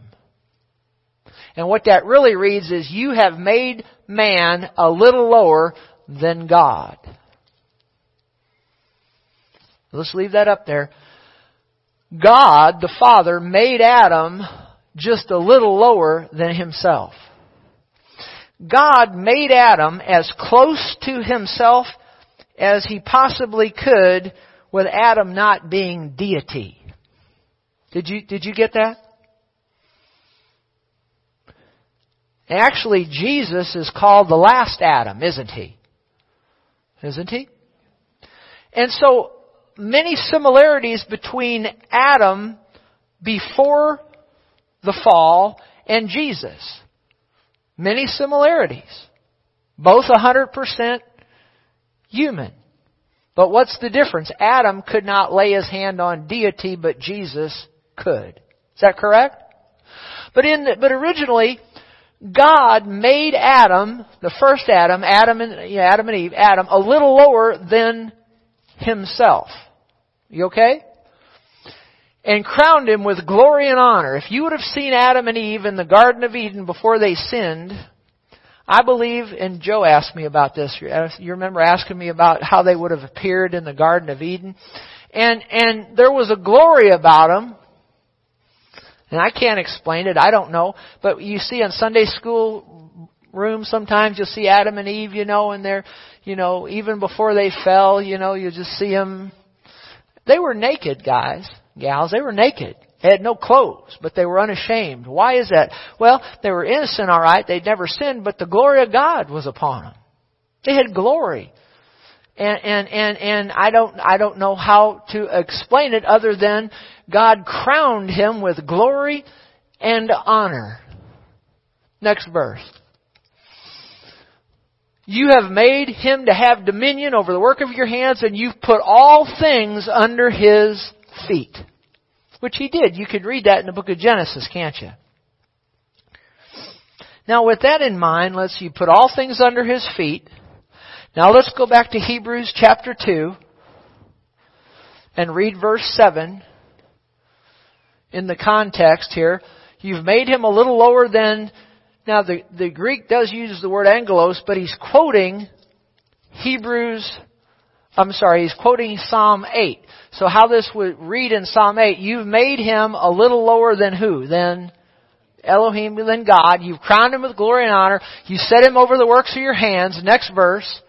And what that really reads is, "You have made man a little lower than God." Let's leave that up there. God, the Father, made Adam just a little lower than himself. God made Adam as close to himself as he possibly could, with Adam not being deity. Did you, did you get that? Actually, Jesus is called the last Adam, isn't he? Isn't he? And so, many similarities between Adam before the fall and Jesus. Many similarities. Both one hundred percent human. But what's the difference? Adam could not lay his hand on deity, but Jesus could. Is that correct? But in the, but originally, God made Adam, the first Adam, Adam and, yeah, Adam and Eve, Adam, a little lower than himself. You okay? And crowned him with glory and honor. If you would have seen Adam and Eve in the Garden of Eden before they sinned, I believe, and Joe asked me about this, you remember asking me about how they would have appeared in the Garden of Eden? And, and there was a glory about them. And I can't explain it, I don't know. But you see in Sunday school rooms sometimes you'll see Adam and Eve, you know, and they're, you know, even before they fell, you know, you just see them. They were naked, guys, gals, they were naked. They had no clothes, but they were unashamed. Why is that? Well, they were innocent, all right, they'd never sinned, but the glory of God was upon them. They had glory. And, and, and, and I don't, I don't know how to explain it other than God crowned him with glory and honor. Next verse. "You have made him to have dominion over the work of your hands, and you've put all things under his feet." Which he did. You could read that in the book of Genesis, can't you? Now with that in mind, let's see, put all things under his feet. Now let's go back to Hebrews chapter two and read verse seven in the context here. "You've made him a little lower than..." Now the, the Greek does use the word angelos, but he's quoting Hebrews, I'm sorry, he's quoting Psalm eight. So how this would read in Psalm eight, "You've made him a little lower than" who? Than Elohim, than God. "You've crowned him with glory and honor. You set him over the works of your hands." Next verse.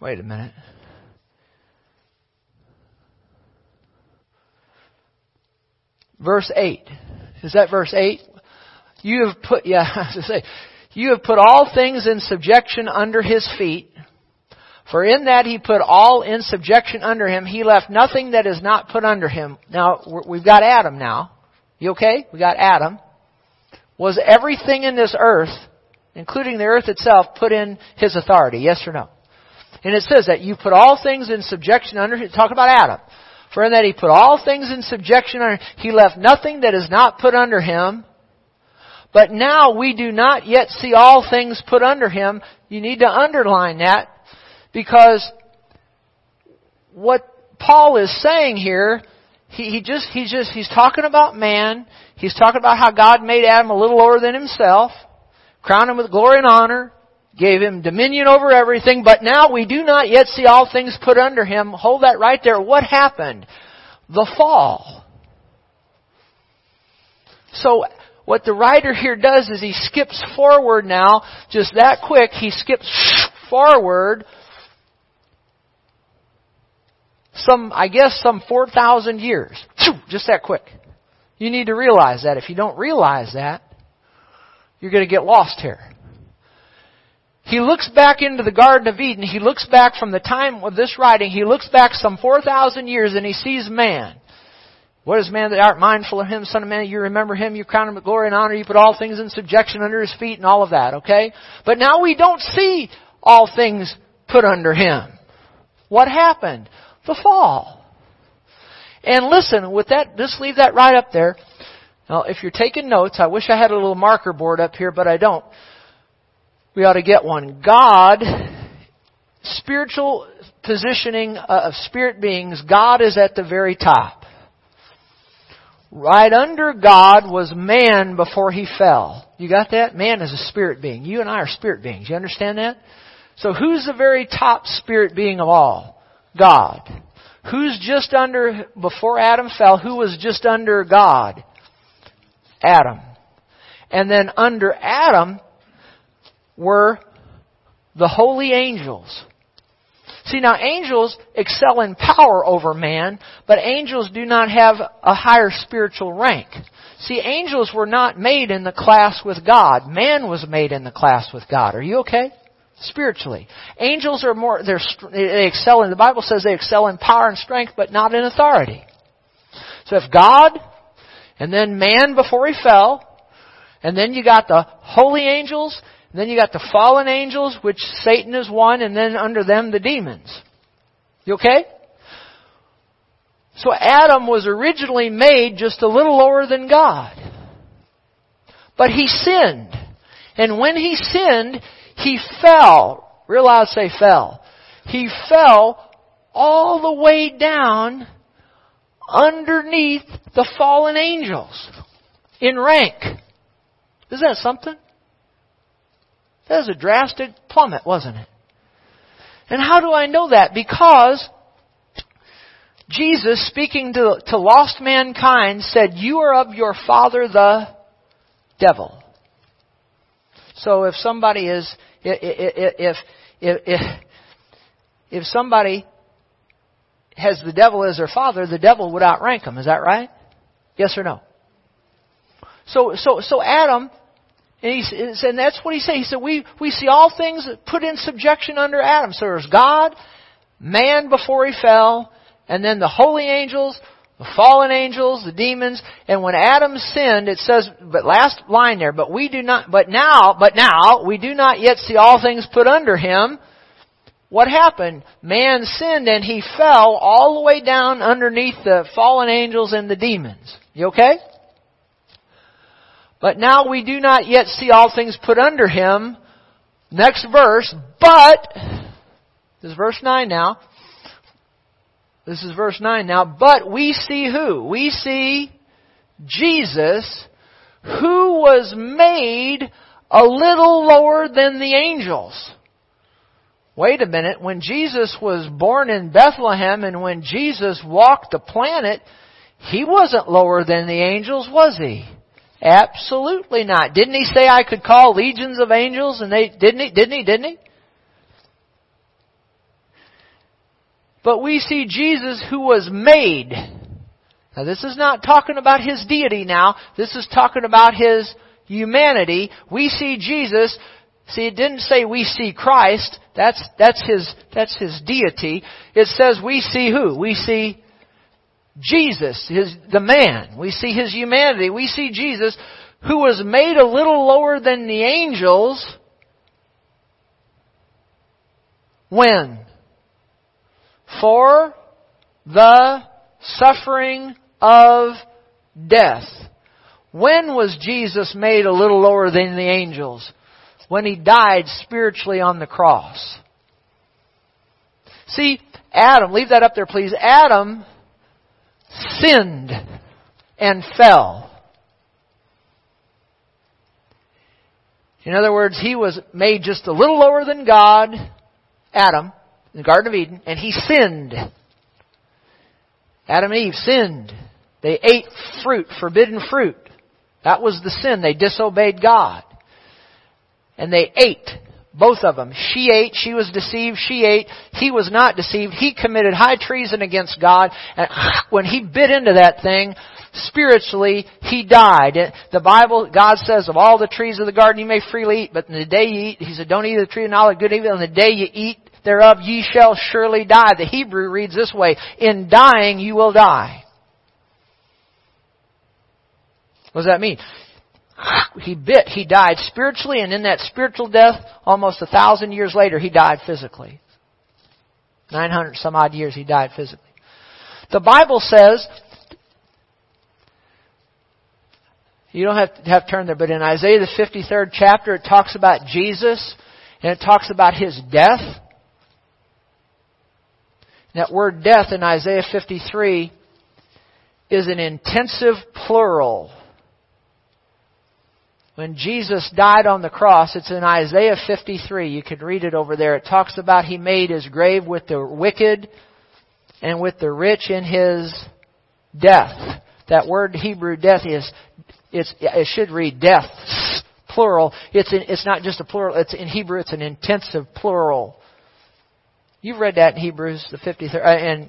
Wait a minute. Verse eight. Is that verse eight? You have put, yeah, I was going to say, "You have put all things in subjection under his feet. For in that he put all in subjection under him, he left nothing that is not put under him." Now, we've got Adam now. You okay? We got Adam. Was everything in this earth, including the earth itself, put in his authority? Yes or no? And it says that you put all things in subjection under him. Talk about Adam. For in that he put all things in subjection under him. He left nothing that is not put under him. But now we do not yet see all things put under him. You need to underline that, because what Paul is saying here, he, he just he just he's talking about man. He's talking about how God made Adam a little lower than himself, crowned him with glory and honor, gave him dominion over everything. But now we do not yet see all things put under him. Hold that right there. What happened? The fall. So what the writer here does is he skips forward now, just that quick. He skips forward some, I guess, some four thousand years. Just that quick. You need to realize that. If you don't realize that, you're going to get lost here. He looks back into the Garden of Eden. He looks back from the time of this writing. He looks back some four thousand years and he sees man. What is man that art mindful of him, son of man? You remember him, you crown him with glory and honor, you put all things in subjection under his feet and all of that, okay? But now we don't see all things put under him. What happened? The fall. And listen, with that, just leave that right up there. Now, if you're taking notes, I wish I had a little marker board up here, but I don't. We ought to get one. God, spiritual positioning of spirit beings, God is at the very top. Right under God was man before he fell. You got that? Man is a spirit being. You and I are spirit beings. You understand that? So who's the very top spirit being of all? God. Who's just under, before Adam fell, who was just under God? Adam. And then under Adam were the holy angels. See, now angels excel in power over man, but angels do not have a higher spiritual rank. See, angels were not made in the class with God. Man was made in the class with God. Are you okay? Spiritually. Angels are more, they're, they excel in, the Bible says they excel in power and strength, but not in authority. So if God, and then man before he fell, and then you got the holy angels, then you got the fallen angels, which Satan is one, and then under them the demons. You okay? So Adam was originally made just a little lower than God. But he sinned. And when he sinned, he fell. Real loud, say fell. He fell all the way down underneath the fallen angels in rank. Isn't that something? That was a drastic plummet, wasn't it? And how do I know that? Because Jesus, speaking to, to lost mankind, said, you are of your father the devil. So if somebody is, if, if, if, if somebody has the devil as their father, the devil would outrank them. Is that right? Yes or no? So, so, so Adam, And, he, and that's what he said. He said, we, we see all things put in subjection under Adam. So there's God, man before he fell, and then the holy angels, the fallen angels, the demons. And when Adam sinned, it says, but last line there, but we do not, but now, but now, we do not yet see all things put under him. What happened? Man sinned and he fell all the way down underneath the fallen angels and the demons. You okay? But now we do not yet see all things put under him. Next verse, but, this is verse nine now. This is verse nine now. But we see who? We see Jesus, who was made a little lower than the angels. Wait a minute. When Jesus was born in Bethlehem and when Jesus walked the planet, he wasn't lower than the angels, was he? Absolutely not. Didn't he say I could call legions of angels and they, didn't he, didn't he, didn't he? But we see Jesus who was made. Now this is not talking about his deity now. This is talking about his humanity. We see Jesus. See, it didn't say we see Christ. That's, that's his, that's his deity. It says we see who? We see Jesus, his, the man. We see his humanity. We see Jesus who was made a little lower than the angels, when? For the suffering of death. When was Jesus made a little lower than the angels? When He died spiritually on the cross. See, Adam, leave that up there please. Adam sinned and fell. In other words, he was made just a little lower than God, Adam, in the Garden of Eden, and he sinned. Adam and Eve sinned. They ate fruit, forbidden fruit. That was the sin. They disobeyed God. And they ate, both of them. She ate, she was deceived, she ate. He was not deceived. He committed high treason against God. And when he bit into that thing, spiritually, he died. The Bible, God says, of all the trees of the garden you may freely eat, but in the day you eat, He said, don't eat of the tree of knowledge of good and evil. On the day you eat thereof, ye shall surely die. The Hebrew reads this way, in dying you will die. What does that mean? He bit, he died spiritually, and in that spiritual death, almost a thousand years later, he died physically. nine hundred some odd years he died physically. The Bible says, you don't have to have turned there, but in Isaiah the fifty-third chapter, it talks about Jesus, and it talks about His death. And that word death in Isaiah fifty-three is an intensive plural. When Jesus died on the cross, it's in Isaiah fifty-three. You could read it over there. It talks about He made His grave with the wicked and with the rich in His death. That word Hebrew death is, it's, it should read death, plural. It's, in, it's not just a plural. It's in Hebrew, it's an intensive plural. You've read that in Hebrews, the fifty-third, and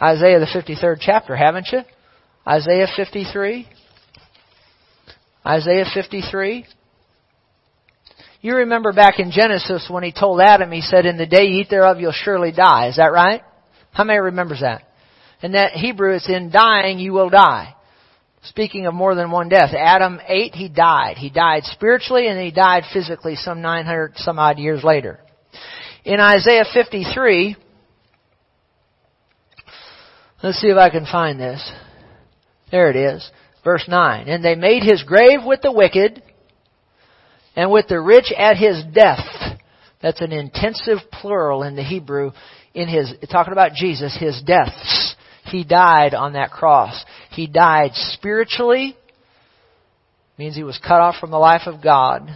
Isaiah the fifty-third chapter, haven't you? Isaiah fifty-three. Isaiah fifty-three. You remember back in Genesis when He told Adam, He said, in the day you eat thereof, you'll surely die. Is that right? How many remembers that? In that Hebrew, it's in dying, you will die. Speaking of more than one death, Adam ate, he died. He died spiritually and he died physically some nine hundred some odd years later. In Isaiah fifty-three, let's see if I can find this. There it is. Verse nine, and they made His grave with the wicked and with the rich at His death. That's an intensive plural in the Hebrew. In His, talking about Jesus, His deaths. He died on that cross. He died spiritually. Means He was cut off from the life of God.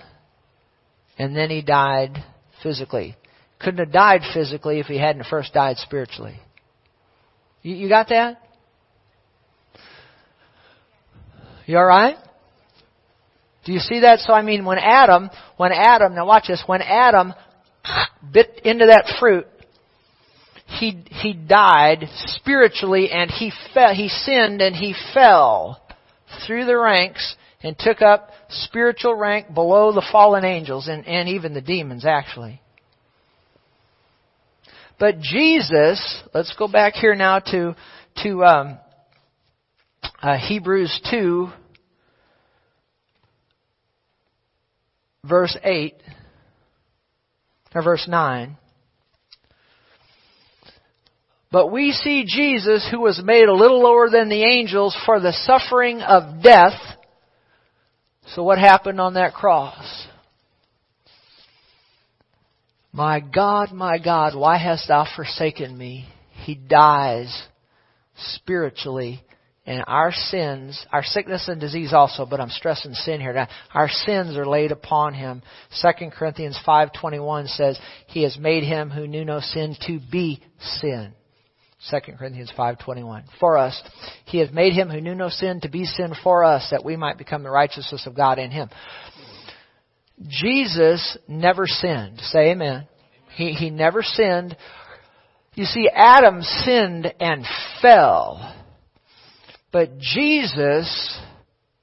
And then He died physically. Couldn't have died physically if He hadn't first died spiritually. You, you got that? You alright? Do you see that? So I mean, when Adam, when Adam, now watch this, when Adam bit into that fruit, he, he died spiritually and he fell, he sinned and he fell through the ranks and took up spiritual rank below the fallen angels and, and even the demons actually. But Jesus, let's go back here now to, to, um, Uh, Hebrews two, verse eight, or verse nine. But we see Jesus, who was made a little lower than the angels for the suffering of death. So what happened on that cross? My God, my God, why hast thou forsaken me? He dies spiritually. And our sins, our sickness and disease also, but I'm stressing sin here now. Our sins are laid upon Him. Second Corinthians five twenty-one says, He has made Him who knew no sin to be sin. Second Corinthians five twenty-one. For us, He has made Him who knew no sin to be sin for us, that we might become the righteousness of God in Him. Jesus never sinned. Say amen. He, he never sinned. You see, Adam sinned and fell. But Jesus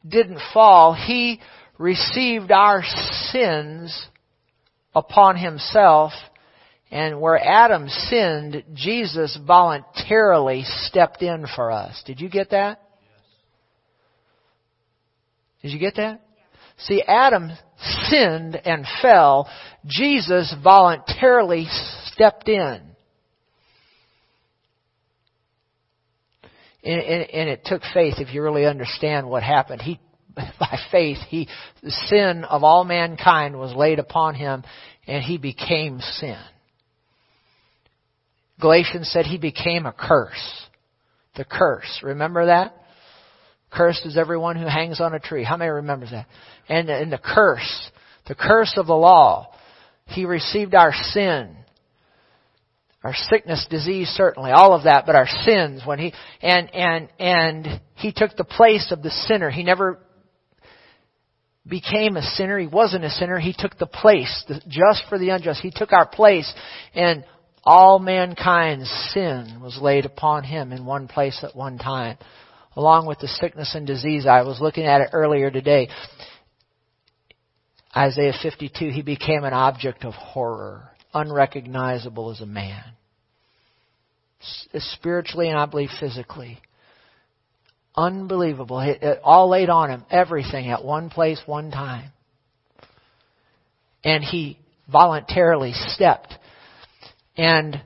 didn't fall. He received our sins upon Himself. And where Adam sinned, Jesus voluntarily stepped in for us. Did you get that? Yes. Did you get that? See, Adam sinned and fell. Jesus voluntarily stepped in. And, and, and it took faith, if you really understand what happened. He, by faith, he, the sin of all mankind was laid upon him, and he became sin. Galatians said he became a curse. The curse. Remember that? Cursed is everyone who hangs on a tree. How many remembers that? And, and the curse, the curse of the law. He received our sin. Our sickness, disease, certainly, all of that, but our sins when he, and, and, and he took the place of the sinner. He never became a sinner. He wasn't a sinner. He took the place, the just for the unjust. He took our place, and all mankind's sin was laid upon him in one place at one time, along with the sickness and disease. I was looking at it earlier today. Isaiah fifty-two, he became an object of horror. Unrecognizable as a man. Spiritually and I believe physically. Unbelievable. It, it all laid on him. Everything at one place, one time. And he voluntarily stepped. And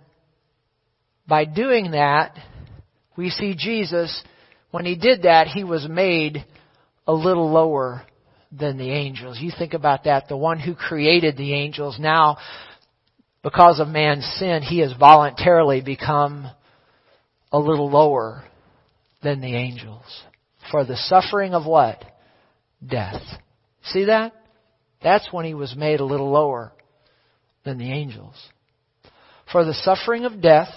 by doing that, we see Jesus, when he did that, he was made a little lower than the angels. You think about that. The one who created the angels now, because of man's sin, he has voluntarily become a little lower than the angels. For the suffering of what? Death. See that? That's when he was made a little lower than the angels. For the suffering of death,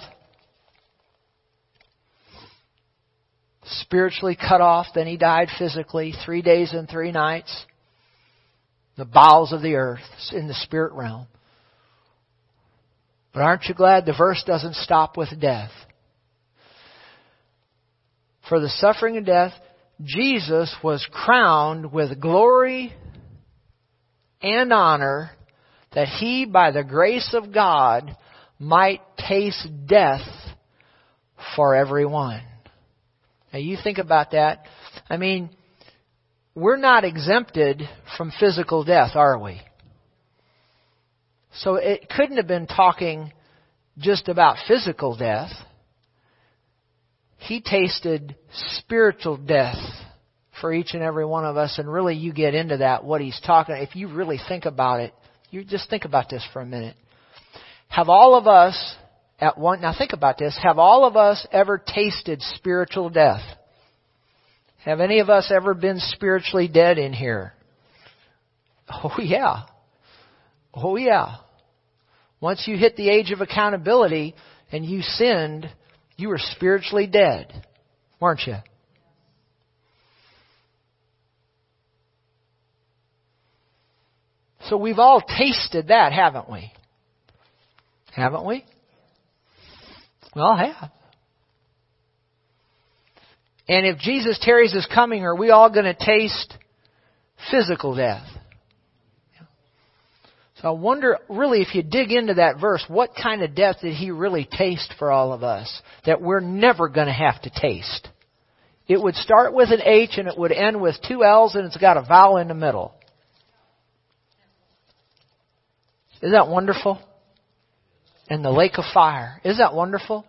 spiritually cut off, then he died physically, three days and three nights, the bowels of the earth, in the spirit realm. But aren't you glad the verse doesn't stop with death? For the suffering of death, Jesus was crowned with glory and honor, that he, by the grace of God, might taste death for everyone. Now you think about that. I mean, we're not exempted from physical death, are we? So it couldn't have been talking just about physical death. He tasted spiritual death for each and every one of us. And really, you get into that, what he's talking about. If you really think about it, you just think about this for a minute. Have all of us at one, now think about this. Have all of us ever tasted spiritual death? Have any of us ever been spiritually dead in here? Oh, yeah. Oh, yeah. Once you hit the age of accountability and you sinned, you were spiritually dead, weren't you? So we've all tasted that, haven't we? Haven't we? We all have. And if Jesus tarries his coming, are we all going to taste physical death? So I wonder, really, if you dig into that verse, what kind of death did he really taste for all of us that we're never going to have to taste? It would start with an H and it would end with two L's, and it's got a vowel in the middle. Isn't that wonderful? And the lake of fire. Isn't that wonderful?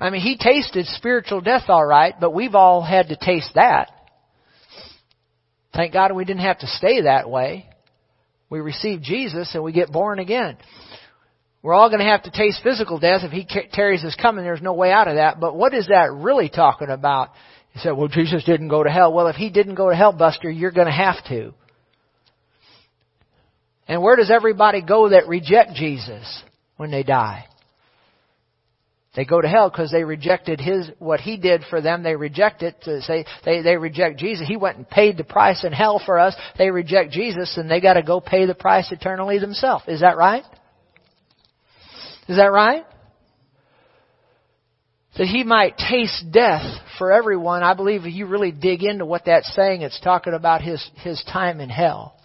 I mean, he tasted spiritual death all right, but we've all had to taste that. Thank God we didn't have to stay that way. We received Jesus and we get born again. We're all going to have to taste physical death if he tarries his coming. There's no way out of that. But what is that really talking about? He said, well, Jesus didn't go to hell. Well, if he didn't go to hell, Buster, you're going to have to. And where does everybody go that reject Jesus when they die? They go to hell because they rejected his, what he did for them. They reject it to say, they, they reject Jesus. He went and paid the price in hell for us. They reject Jesus and they got to go pay the price eternally themselves. Is that right? Is that right? That he might taste death for everyone. I believe if you really dig into what that's saying, it's talking about his, his time in hell.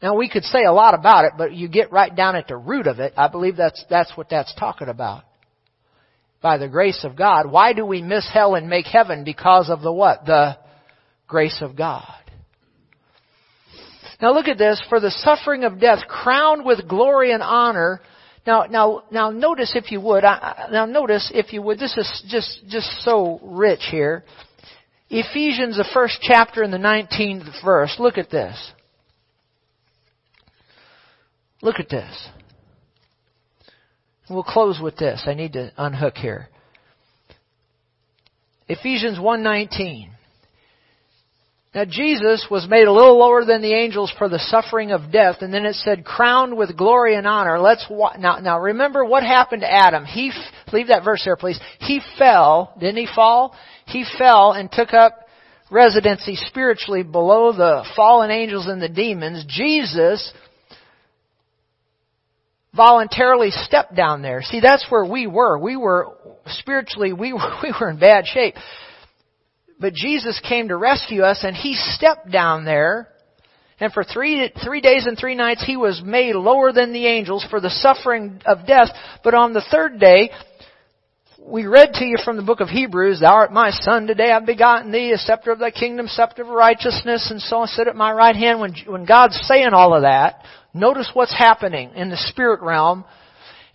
Now, we could say a lot about it, but you get right down at the root of it. I believe that's that's what that's talking about. by the grace of God, why do we miss hell and make heaven? Because of the what? The grace of God. Now look at this. For the suffering of death, crowned with glory and honor. Now, now, now notice if you would. I, now notice if you would. This is just, just so rich here. Ephesians, the first chapter and the nineteenth verse. Look at this. Look at this. We'll close with this. I need to unhook here. Ephesians one nineteen. Now Jesus was made a little lower than the angels for the suffering of death. And then it said, crowned with glory and honor. Let's wa- now, now remember what happened to Adam. He, f- leave that verse there please. He fell. Didn't he fall? He fell and took up residency spiritually below the fallen angels and the demons. Jesus voluntarily stepped down there. See, that's where we were. We were, spiritually, we were, we were in bad shape. But Jesus came to rescue us, and He stepped down there. And for three, three days and three nights, He was made lower than the angels for the suffering of death. But on the third day, we read to you from the book of Hebrews, Thou art my son, today I've begotten thee, a scepter of thy kingdom, scepter of righteousness, and so on, sit at my right hand. When, when God's saying all of that, notice what's happening in the spirit realm.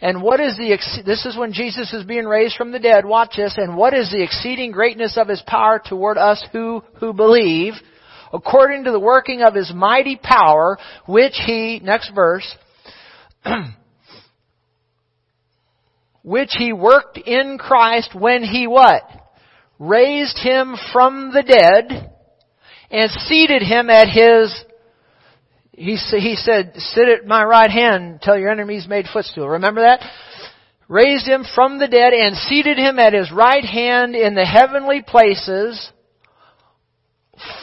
And what is the, this is when Jesus is being raised from the dead. Watch this. And what is the exceeding greatness of His power toward us who, who believe, according to the working of His mighty power, which He, next verse, which He worked in Christ when He what? Raised Him from the dead and seated Him at His, He, he said, sit at my right hand till your enemies made footstool. Remember that? Raised Him from the dead and seated Him at His right hand in the heavenly places,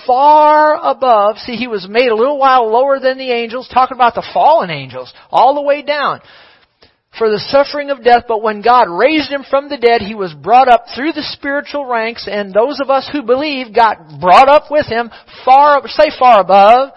far above. See, He was made a little while lower than the angels, talking about the fallen angels, all the way down, for the suffering of death. But when God raised Him from the dead, He was brought up through the spiritual ranks, and those of us who believe got brought up with Him far, say far above,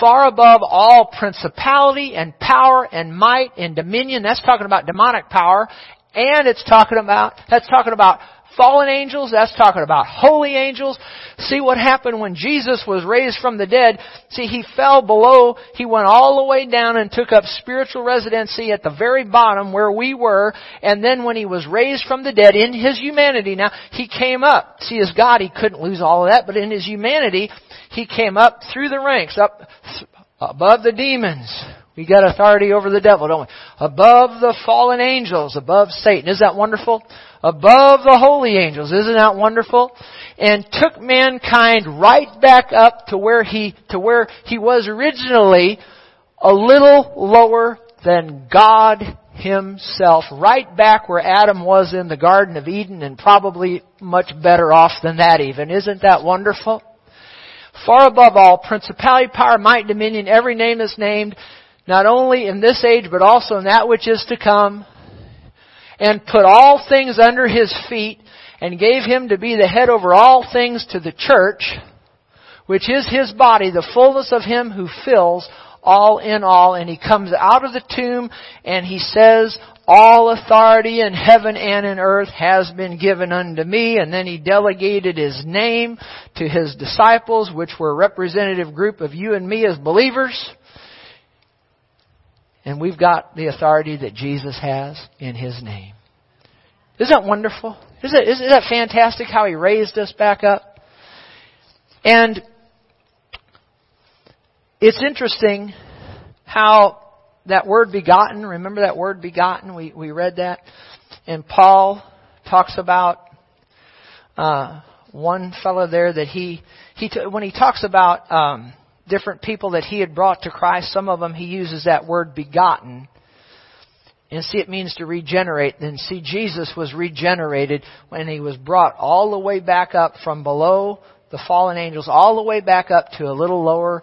far above all principality and power and might and dominion. That's talking about demonic power. And it's talking about, that's talking about fallen angels. That's talking about holy angels. See what happened when Jesus was raised from the dead. See, He fell below. He went all the way down and took up spiritual residency at the very bottom where we were. And then when He was raised from the dead in His humanity, now He came up. See, as God, He couldn't lose all of that. But in His humanity, He came up through the ranks, up above the demons. We got authority over the devil, don't we? Above the fallen angels, above Satan. Isn't that wonderful? Above the holy angels. Isn't that wonderful? And took mankind right back up to where he, to where he was originally, a little lower than God Himself. Right back where Adam was in the Garden of Eden, and probably much better off than that even. Isn't that wonderful? Far above all principality, power, might, dominion, every name is named, not only in this age, but also in that which is to come. And put all things under His feet, and gave Him to be the head over all things to the church, which is His body, the fullness of Him who fills all in all. And He comes out of the tomb, and He says, all authority in heaven and in earth has been given unto me. And then He delegated His name to His disciples, which were a representative group of you and me as believers. And we've got the authority that Jesus has in His name. Isn't that wonderful? Isn't that, isn't that fantastic how He raised us back up? And it's interesting how that word begotten, remember that word begotten? We, we read that. And Paul talks about uh, one fellow there that he, he t- when he talks about um, different people that he had brought to Christ, some of them he uses that word begotten. And see, it means to regenerate. And see, Jesus was regenerated when He was brought all the way back up from below the fallen angels, all the way back up to a little lower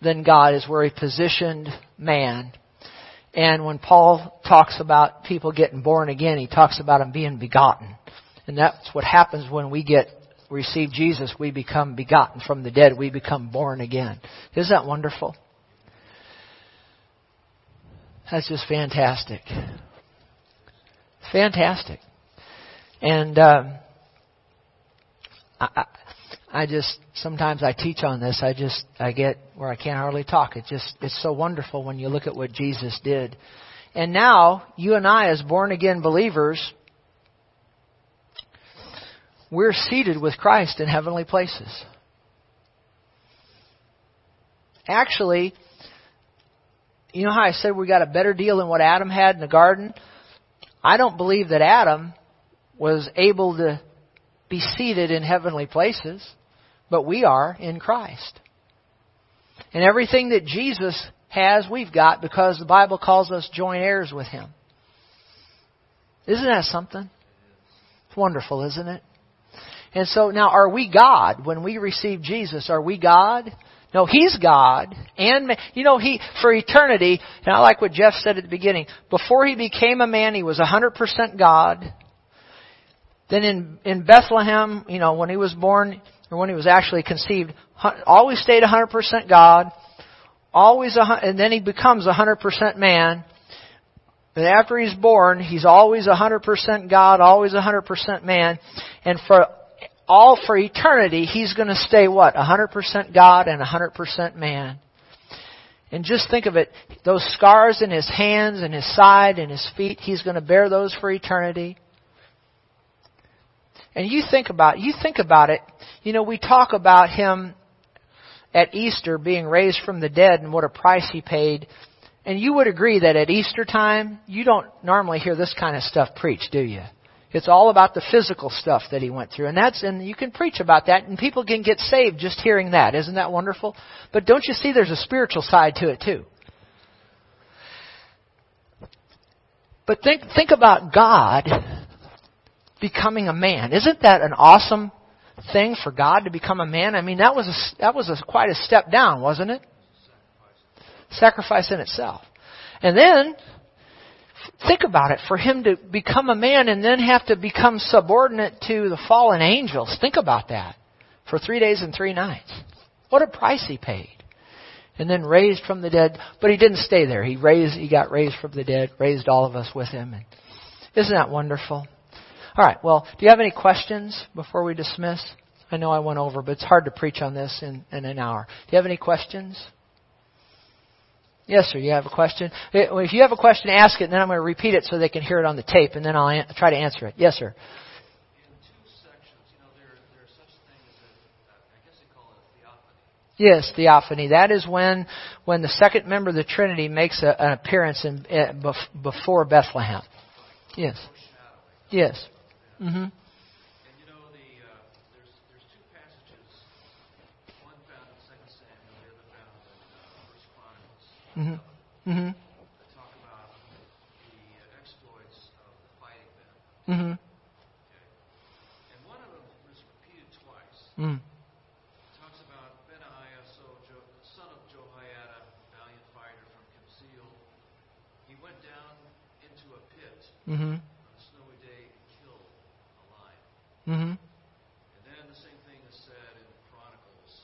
than God is where He positioned man. And when Paul talks about people getting born again, he talks about them being begotten. And that's what happens when we get receive Jesus. We become begotten from the dead. We become born again. Isn't that wonderful? That's just fantastic. Fantastic. And uh, I, I just, sometimes I teach on this. I just, I get where I can't hardly talk. It just, it's so wonderful when you look at what Jesus did. And now, you and I as born-again believers, we're seated with Christ in heavenly places. Actually, you know how I said we got a better deal than what Adam had in the garden? I don't believe that Adam was able to be seated in heavenly places, but we are in Christ. And everything that Jesus has, we've got, because the Bible calls us joint heirs with Him. Isn't that something? It's wonderful, isn't it? And so now, are we God? When we receive Jesus, are we God? No, He's God. And man. You know, He, for eternity, and I like what Jeff said at the beginning, before He became a man, He was one hundred percent God. Then in, in Bethlehem, you know, when He was born, or when He was actually conceived, always stayed one hundred percent God. Always, a, and then He becomes one hundred percent man. But after He's born, He's always one hundred percent God, always one hundred percent man. And for all for eternity, He's going to stay what? one hundred percent God and one hundred percent man. And just think of it, those scars in His hands and His side and His feet, He's going to bear those for eternity. And you think about it, you think about it, you know, we talk about Him at Easter being raised from the dead and what a price He paid. And you would agree that at Easter time, you don't normally hear this kind of stuff preached, do you? It's all about the physical stuff that He went through. And that's, and you can preach about that, and people can get saved just hearing that. Isn't that wonderful? But don't you see there's a spiritual side to it too? But think, think about God becoming a man. Isn't that an awesome thing for God to become a man? I mean, that was a, that was a, quite a step down, wasn't it? Sacrifice in itself. And then, think about it, for Him to become a man and then have to become subordinate to the fallen angels. Think about that. For three days and three nights. What a price He paid. And then raised from the dead. But He didn't stay there. He raised, He got raised from the dead, raised all of us with Him. And isn't that wonderful? All right, well, do you have any questions before we dismiss? I know I went over, but it's hard to preach on this in, in an hour. Do you have any questions? Yes, sir, you have a question? If you have a question, ask it, and then I'm going to repeat it so they can hear it on the tape, and then I'll an- try to answer it. Yes, sir. In two sections, you know, there, there are such things as, I guess they call it theophany. Yes, theophany. That is when when the second member of the Trinity makes a, an appearance in, uh, before Bethlehem. Yes. Yes. Mm-hmm. And you know, the, uh, there's, there's two passages, one found in Second Samuel, the other found in First Chronicles. Mm-hmm. Mm-hmm. That talk about the exploits of the fighting men. Mm-hmm. Okay. And one of them is repeated twice. Mm. It talks about Benaiah, so jo- son of Jehoiada, valiant fighter from Kimseel. He went down into a pit. Mm-hmm. Mm-hmm. And then the same thing is said in Chronicles.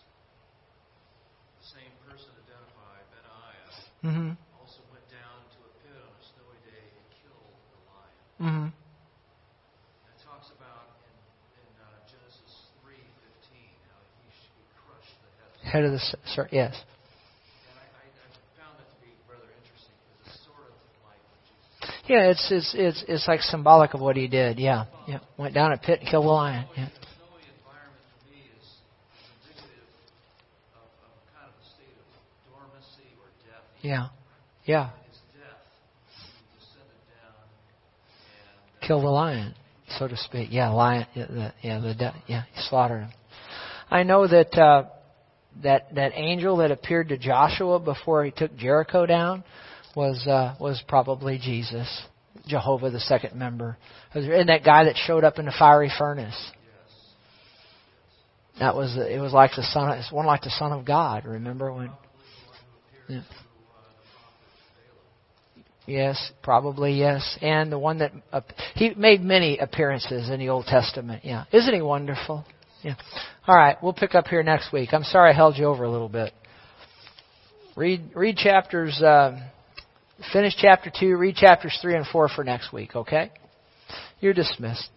The same person identified, Benaiah, mm-hmm. also went down to a pit on a snowy day and killed a lion. Mm-hmm. It talks about in, in uh, Genesis three fifteen how he, he crushed the head of the, head of the sorry, yes. And I, I, I found that to be rather interesting because it's sort of like what Jesus said. Yeah, it's it's it's it's like symbolic of what He did. Yeah. Yeah, went down a pit and killed a lion. Yeah. Snowy environment for me is indicative of, of kind of a state of dormancy or death. Yeah, yeah. It's death. He descended down and uh, killed a lion, so to speak. Yeah, lion. Yeah, the, yeah, the de- yeah, he slaughtered him. I know that uh, that that angel that appeared to Joshua before he took Jericho down was uh, was probably Jesus. Jehovah, the second member. And that guy that showed up in the fiery furnace. That was, it was like the son, of, it's one like the Son of God. Remember when? Yeah. Yes, probably yes. And the one that, uh, he made many appearances in the Old Testament. Yeah. Isn't he wonderful? Yeah. All right. We'll pick up here next week. I'm sorry I held you over a little bit. Read, read chapters, uh, Finish chapter two, read chapters three and four for next week, okay? You're dismissed.